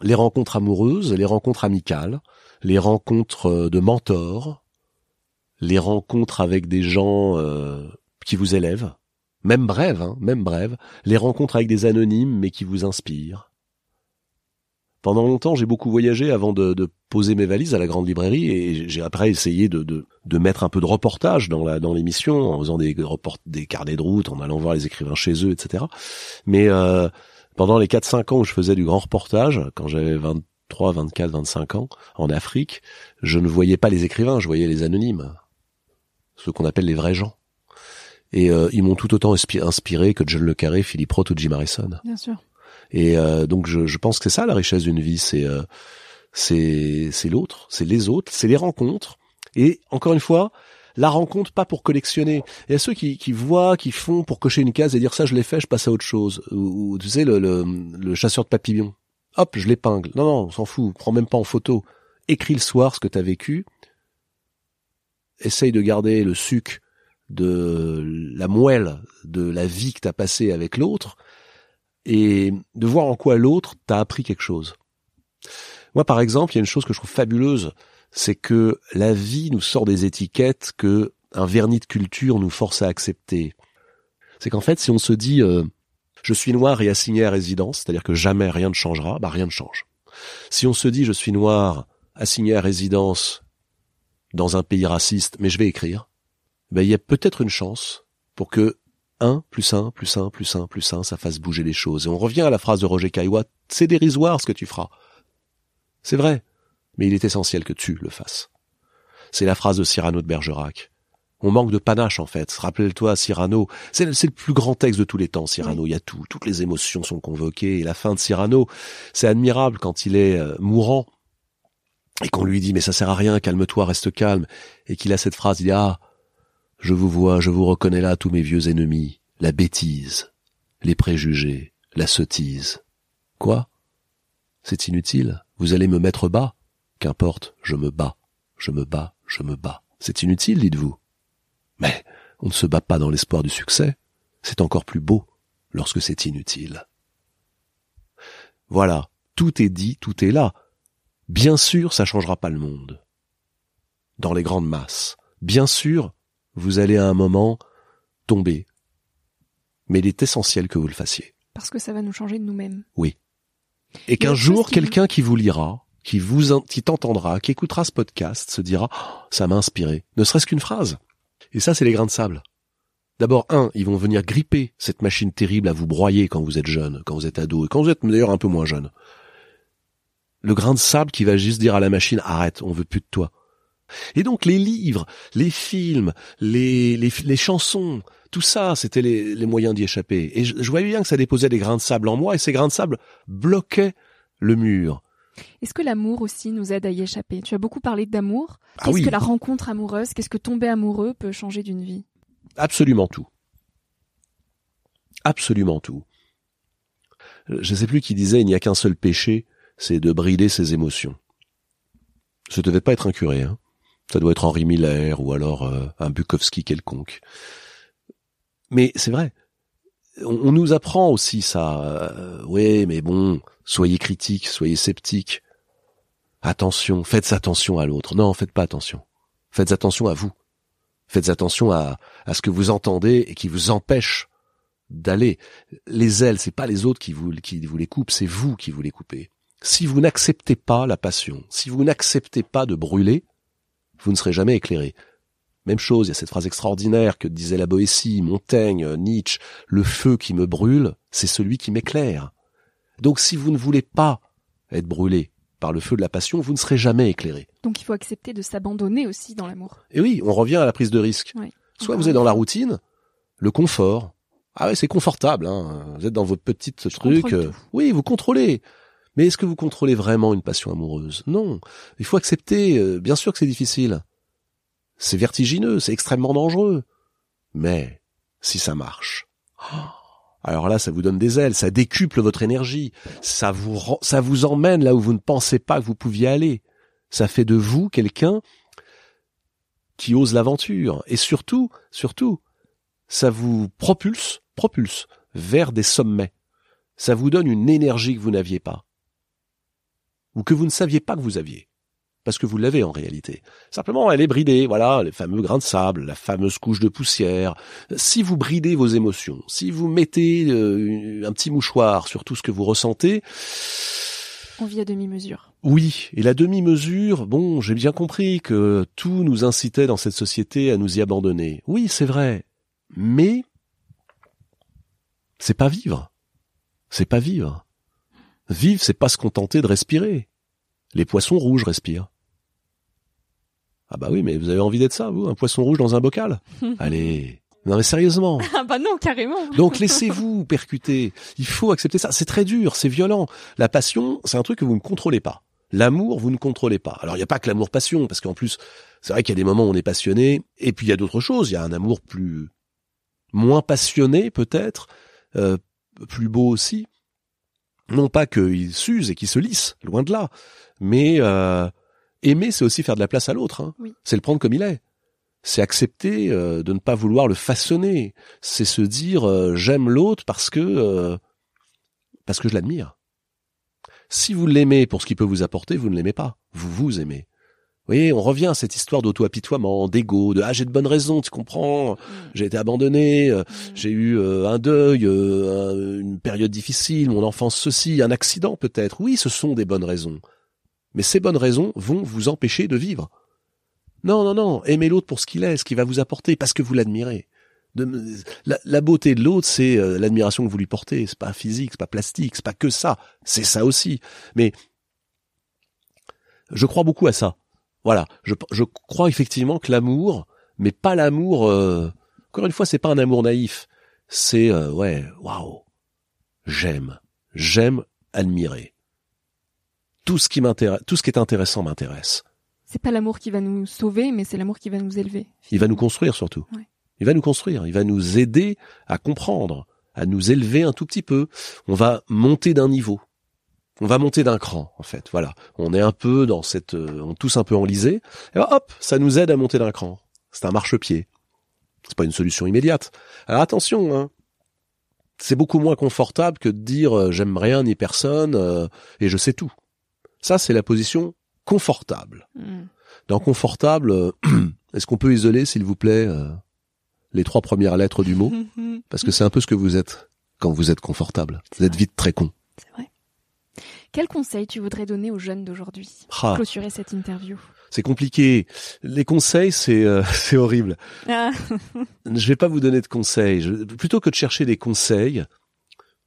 Les rencontres amoureuses, les rencontres amicales, les rencontres de mentors, les rencontres avec des gens euh, qui vous élèvent, même brèves, hein, même brèves, les rencontres avec des anonymes mais qui vous inspirent. Pendant longtemps, j'ai beaucoup voyagé avant de, de poser mes valises à la grande librairie et j'ai après essayé de, de, de mettre un peu de reportage dans, la, dans l'émission en faisant des, report, des carnets de route, en allant voir les écrivains chez eux, et cetera. Mais euh, pendant les quatre cinq ans où je faisais du grand reportage, quand j'avais vingt-trois, vingt-quatre, vingt-cinq ans, en Afrique, je ne voyais pas les écrivains, je voyais les anonymes, ceux qu'on appelle les vrais gens. Et euh, ils m'ont tout autant inspiré que John le Carré, Philippe Roth ou Jim Harrison. Bien sûr. Et euh, donc je, je pense que c'est ça la richesse d'une vie, c'est euh, c'est c'est l'autre, c'est les autres, c'est les rencontres. Et encore une fois, la rencontre pas pour collectionner. Il y a ceux qui qui voient, qui font pour cocher une case et dire ça je l'ai fait, je passe à autre chose. Ou, ou tu sais le, le le chasseur de papillons. Hop, je l'épingle. Non non, on s'en fout, prends même pas en photo. Écris le soir ce que t'as vécu. Essaye de garder le suc de la moelle de la vie que t'as passée avec l'autre. Et de voir en quoi l'autre t'a appris quelque chose. Moi, par exemple, il y a une chose que je trouve fabuleuse, c'est que la vie nous sort des étiquettes que un vernis de culture nous force à accepter. C'est qu'en fait, si on se dit euh, « je suis noir et assigné à résidence », c'est-à-dire que jamais rien ne changera, bah rien ne change. Si on se dit « je suis noir, assigné à résidence dans un pays raciste, mais je vais écrire », bah il y a peut-être une chance pour que un plus un plus un plus un plus un, ça fasse bouger les choses. Et on revient à la phrase de Roger Caillois, c'est dérisoire ce que tu feras. C'est vrai, mais il est essentiel que tu le fasses. C'est la phrase de Cyrano de Bergerac. On manque de panache en fait. Rappelle-toi Cyrano, c'est, c'est le plus grand texte de tous les temps. Cyrano, il y a tout, toutes les émotions sont convoquées. Et la fin de Cyrano, c'est admirable quand il est euh, mourant et qu'on lui dit mais ça sert à rien, calme-toi, reste calme. Et qu'il a cette phrase, il dit ah, je vous vois, je vous reconnais là tous mes vieux ennemis, la bêtise, les préjugés, la sottise. Quoi? C'est inutile, vous allez me mettre bas? Qu'importe, je me bats, je me bats, je me bats. C'est inutile, dites-vous. Mais on ne se bat pas dans l'espoir du succès. C'est encore plus beau lorsque c'est inutile. Voilà, tout est dit, tout est là. Bien sûr, ça changera pas le monde. Dans les grandes masses. Bien sûr, vous allez à un moment tomber. Mais il est essentiel que vous le fassiez. Parce que ça va nous changer de nous-mêmes. Oui. Et qu'un jour, quelqu'un qui vous lira, qui vous, qui t'entendra, qui écoutera ce podcast, se dira oh, « ça m'a inspiré », ne serait-ce qu'une phrase. Et ça, c'est les grains de sable. D'abord, un, ils vont venir gripper cette machine terrible à vous broyer quand vous êtes jeune, quand vous êtes ado, et quand vous êtes d'ailleurs un peu moins jeune. Le grain de sable qui va juste dire à la machine « arrête, on veut plus de toi ». Et donc les livres, les films, les, les, les chansons, tout ça, c'était les, les moyens d'y échapper. Et je, je voyais bien que ça déposait des grains de sable en moi, et ces grains de sable bloquaient le mur. Est-ce que l'amour aussi nous aide à y échapper? Tu as beaucoup parlé d'amour. Qu'est-ce ah oui. que la rencontre amoureuse, qu'est-ce que tomber amoureux peut changer d'une vie? Absolument tout. Absolument tout. Je ne sais plus qui disait « il n'y a qu'un seul péché, c'est de brider ses émotions ». Ça ne devait pas être un curé, hein. Ça doit être Henri Miller ou alors euh, un Bukowski quelconque. Mais c'est vrai, on, on nous apprend aussi ça. Euh, oui, mais bon, soyez critiques, soyez sceptiques. Attention, faites attention à l'autre. Non, faites pas attention. Faites attention à vous. Faites attention à, à ce que vous entendez et qui vous empêche d'aller. Les ailes, c'est pas les autres qui vous, qui vous les coupent, c'est vous qui vous les coupez. Si vous n'acceptez pas la passion, si vous n'acceptez pas de brûler, vous ne serez jamais éclairé. Même chose, il y a cette phrase extraordinaire que disait la Boétie, Montaigne, Nietzsche, « Le feu qui me brûle, c'est celui qui m'éclaire ». Donc si vous ne voulez pas être brûlé par le feu de la passion, vous ne serez jamais éclairé. Donc il faut accepter de s'abandonner aussi dans l'amour. Et oui, on revient à la prise de risque. Oui. Soit vous êtes dans la routine, le confort. Ah ouais, c'est confortable, hein. Vous êtes dans votre petit truc. Oui, vous contrôlez. Mais est-ce que vous contrôlez vraiment une passion amoureuse? Non. Il faut accepter, bien sûr que c'est difficile. C'est vertigineux, c'est extrêmement dangereux. Mais, si ça marche, alors là, ça vous donne des ailes, ça décuple votre énergie, ça vous, ça vous emmène là où vous ne pensez pas que vous pouviez aller. Ça fait de vous quelqu'un qui ose l'aventure. Et surtout, surtout, ça vous propulse, propulse vers des sommets. Ça vous donne une énergie que vous n'aviez pas. Ou que vous ne saviez pas que vous aviez, parce que vous l'avez en réalité. Simplement, elle est bridée, voilà, les fameux grains de sable, la fameuse couche de poussière. Si vous bridez vos émotions, si vous mettez euh, un petit mouchoir sur tout ce que vous ressentez... On vit à demi-mesure. Oui, et la demi-mesure, bon, j'ai bien compris que tout nous incitait dans cette société à nous y abandonner. Oui, c'est vrai, mais c'est pas vivre. C'est pas vivre. Vivre, c'est pas se contenter de respirer. Les poissons rouges respirent. Ah bah oui, mais vous avez envie d'être ça, vous, un poisson rouge dans un bocal? Allez, non mais sérieusement. Ah bah non, carrément. Donc laissez-vous percuter. Il faut accepter ça. C'est très dur, c'est violent. La passion, c'est un truc que vous ne contrôlez pas. L'amour, vous ne contrôlez pas. Alors il n'y a pas que l'amour-passion, parce qu'en plus, c'est vrai qu'il y a des moments où on est passionné, et puis il y a d'autres choses. Il y a un amour plus moins passionné peut-être, euh, plus beau aussi. Non pas qu'ils s'usent et qu'ils se lissent, loin de là, mais euh, aimer, c'est aussi faire de la place à l'autre. Hein. Oui. C'est le prendre comme il est. C'est accepter euh, de ne pas vouloir le façonner. C'est se dire euh, j'aime l'autre parce que euh, parce que je l'admire. Si vous l'aimez pour ce qu'il peut vous apporter, vous ne l'aimez pas. Vous vous aimez. Vous voyez, on revient à cette histoire d'auto-apitoiement, d'ego, de « ah, j'ai de bonnes raisons, tu comprends, j'ai été abandonné, euh, j'ai eu euh, un deuil, euh, un, une période difficile, mon enfance ceci, un accident peut-être. » Oui, ce sont des bonnes raisons. Mais ces bonnes raisons vont vous empêcher de vivre. Non, non, non, aimez l'autre pour ce qu'il est, ce qu'il va vous apporter, parce que vous l'admirez. De, la, la beauté de l'autre, c'est euh, l'admiration que vous lui portez. C'est pas physique, c'est pas plastique, c'est pas que ça. C'est ça aussi. Mais je crois beaucoup à ça. Voilà, je, je crois effectivement que l'amour, mais pas l'amour. Euh, encore une fois, c'est pas un amour naïf. C'est euh, ouais, waouh, j'aime, j'aime admirer. Tout ce qui m'intéresse, tout ce qui est intéressant m'intéresse. C'est pas l'amour qui va nous sauver, mais c'est l'amour qui va nous élever. Finalement. Il va nous construire surtout. Ouais. Il va nous construire, il va nous aider à comprendre, à nous élever un tout petit peu. On va monter d'un niveau. on va monter d'un cran, en fait. Voilà, on est un peu dans cette, euh, on est tous un peu enlisés. Et ben, hop, ça nous aide à monter d'un cran. C'est un marchepied. C'est pas une solution immédiate. Alors attention, hein. C'est beaucoup moins confortable que de dire euh, j'aime rien ni personne euh, et je sais tout. Ça, c'est la position confortable. Mmh. Dans confortable, euh, est-ce qu'on peut isoler, s'il vous plaît, euh, les trois premières lettres du mot? Parce que c'est un peu ce que vous êtes quand vous êtes confortable. C'est vous êtes vrai. Vite très con. C'est vrai. Quel conseil tu voudrais donner aux jeunes d'aujourd'hui pour clôturer cette interview? C'est compliqué. Les conseils, c'est euh, c'est horrible. Ah. Je vais pas vous donner de conseils. Je, plutôt que de chercher des conseils,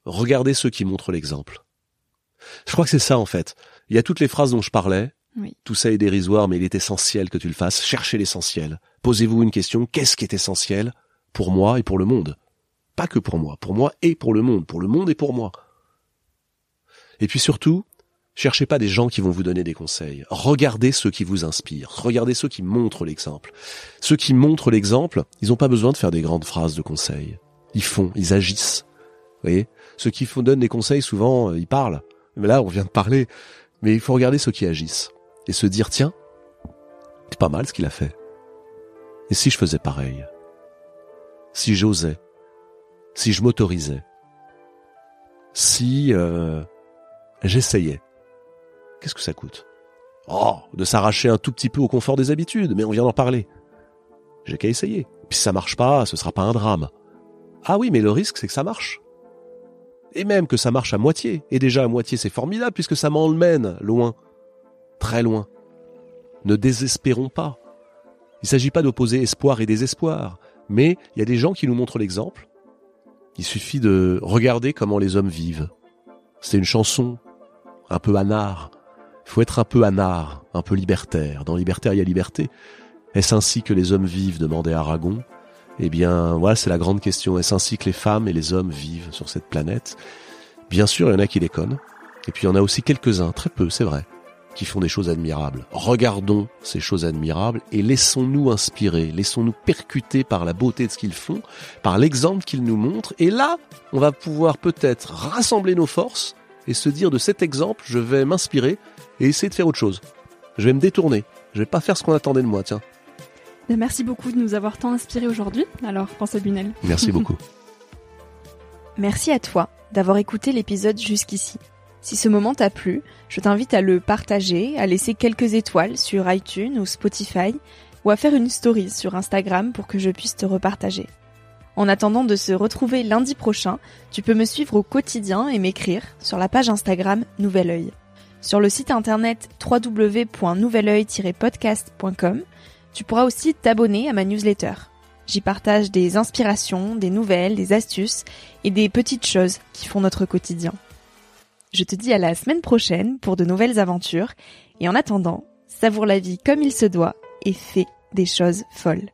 regardez ceux qui montrent l'exemple. Je crois que c'est ça, en fait. Il y a toutes les phrases dont je parlais. Oui. Tout ça est dérisoire, mais il est essentiel que tu le fasses. Cherchez l'essentiel. Posez-vous une question. Qu'est-ce qui est essentiel pour moi et pour le monde? Pas que pour moi. Pour moi et pour le monde. Pour le monde et pour moi. Et puis surtout, cherchez pas des gens qui vont vous donner des conseils. Regardez ceux qui vous inspirent. Regardez ceux qui montrent l'exemple. Ceux qui montrent l'exemple, ils n'ont pas besoin de faire des grandes phrases de conseils. Ils font, ils agissent. Vous voyez? Ceux qui font, donnent des conseils, souvent, ils parlent. Mais là, on vient de parler. Mais il faut regarder ceux qui agissent. Et se dire, tiens, c'est pas mal ce qu'il a fait. Et si je faisais pareil? Si j'osais? Si je m'autorisais? Si euh, j'essayais? Qu'est-ce que ça coûte? Oh, de s'arracher un tout petit peu au confort des habitudes, mais on vient d'en parler. J'ai qu'à essayer. Puis si ça marche pas, ce sera pas un drame. Ah oui, mais le risque, c'est que ça marche. Et même que ça marche à moitié. Et déjà à moitié, c'est formidable, puisque ça m'emmène loin. Très loin. Ne désespérons pas. Il ne s'agit pas d'opposer espoir et désespoir. Mais il y a des gens qui nous montrent l'exemple. Il suffit de regarder comment les hommes vivent. C'est une chanson un peu anard. Il faut être un peu anard, un peu libertaire. Dans libertaire, il y a liberté. Est-ce ainsi que les hommes vivent, demandait Aragon? Eh bien, voilà, c'est la grande question. Est-ce ainsi que les femmes et les hommes vivent sur cette planète? Bien sûr, il y en a qui déconnent. Et puis, il y en a aussi quelques-uns, très peu, c'est vrai, qui font des choses admirables. Regardons ces choses admirables et laissons-nous inspirer, laissons-nous percuter par la beauté de ce qu'ils font, par l'exemple qu'ils nous montrent. Et là, on va pouvoir peut-être rassembler nos forces et se dire, de cet exemple, je vais m'inspirer et essayer de faire autre chose. Je vais me détourner. Je vais pas faire ce qu'on attendait de moi, tiens. Merci beaucoup de nous avoir tant inspirés aujourd'hui, alors François Busnel. Merci beaucoup. Merci à toi d'avoir écouté l'épisode jusqu'ici. Si ce moment t'a plu, je t'invite à le partager, à laisser quelques étoiles sur iTunes ou Spotify, ou à faire une story sur Instagram pour que je puisse te repartager. En attendant de se retrouver lundi prochain, tu peux me suivre au quotidien et m'écrire sur la page Instagram Nouvel œil. Sur le site internet w w w point nouvel oeil tiret podcast point com, tu pourras aussi t'abonner à ma newsletter. J'y partage des inspirations, des nouvelles, des astuces et des petites choses qui font notre quotidien. Je te dis à la semaine prochaine pour de nouvelles aventures et en attendant, savoure la vie comme il se doit et fais des choses folles.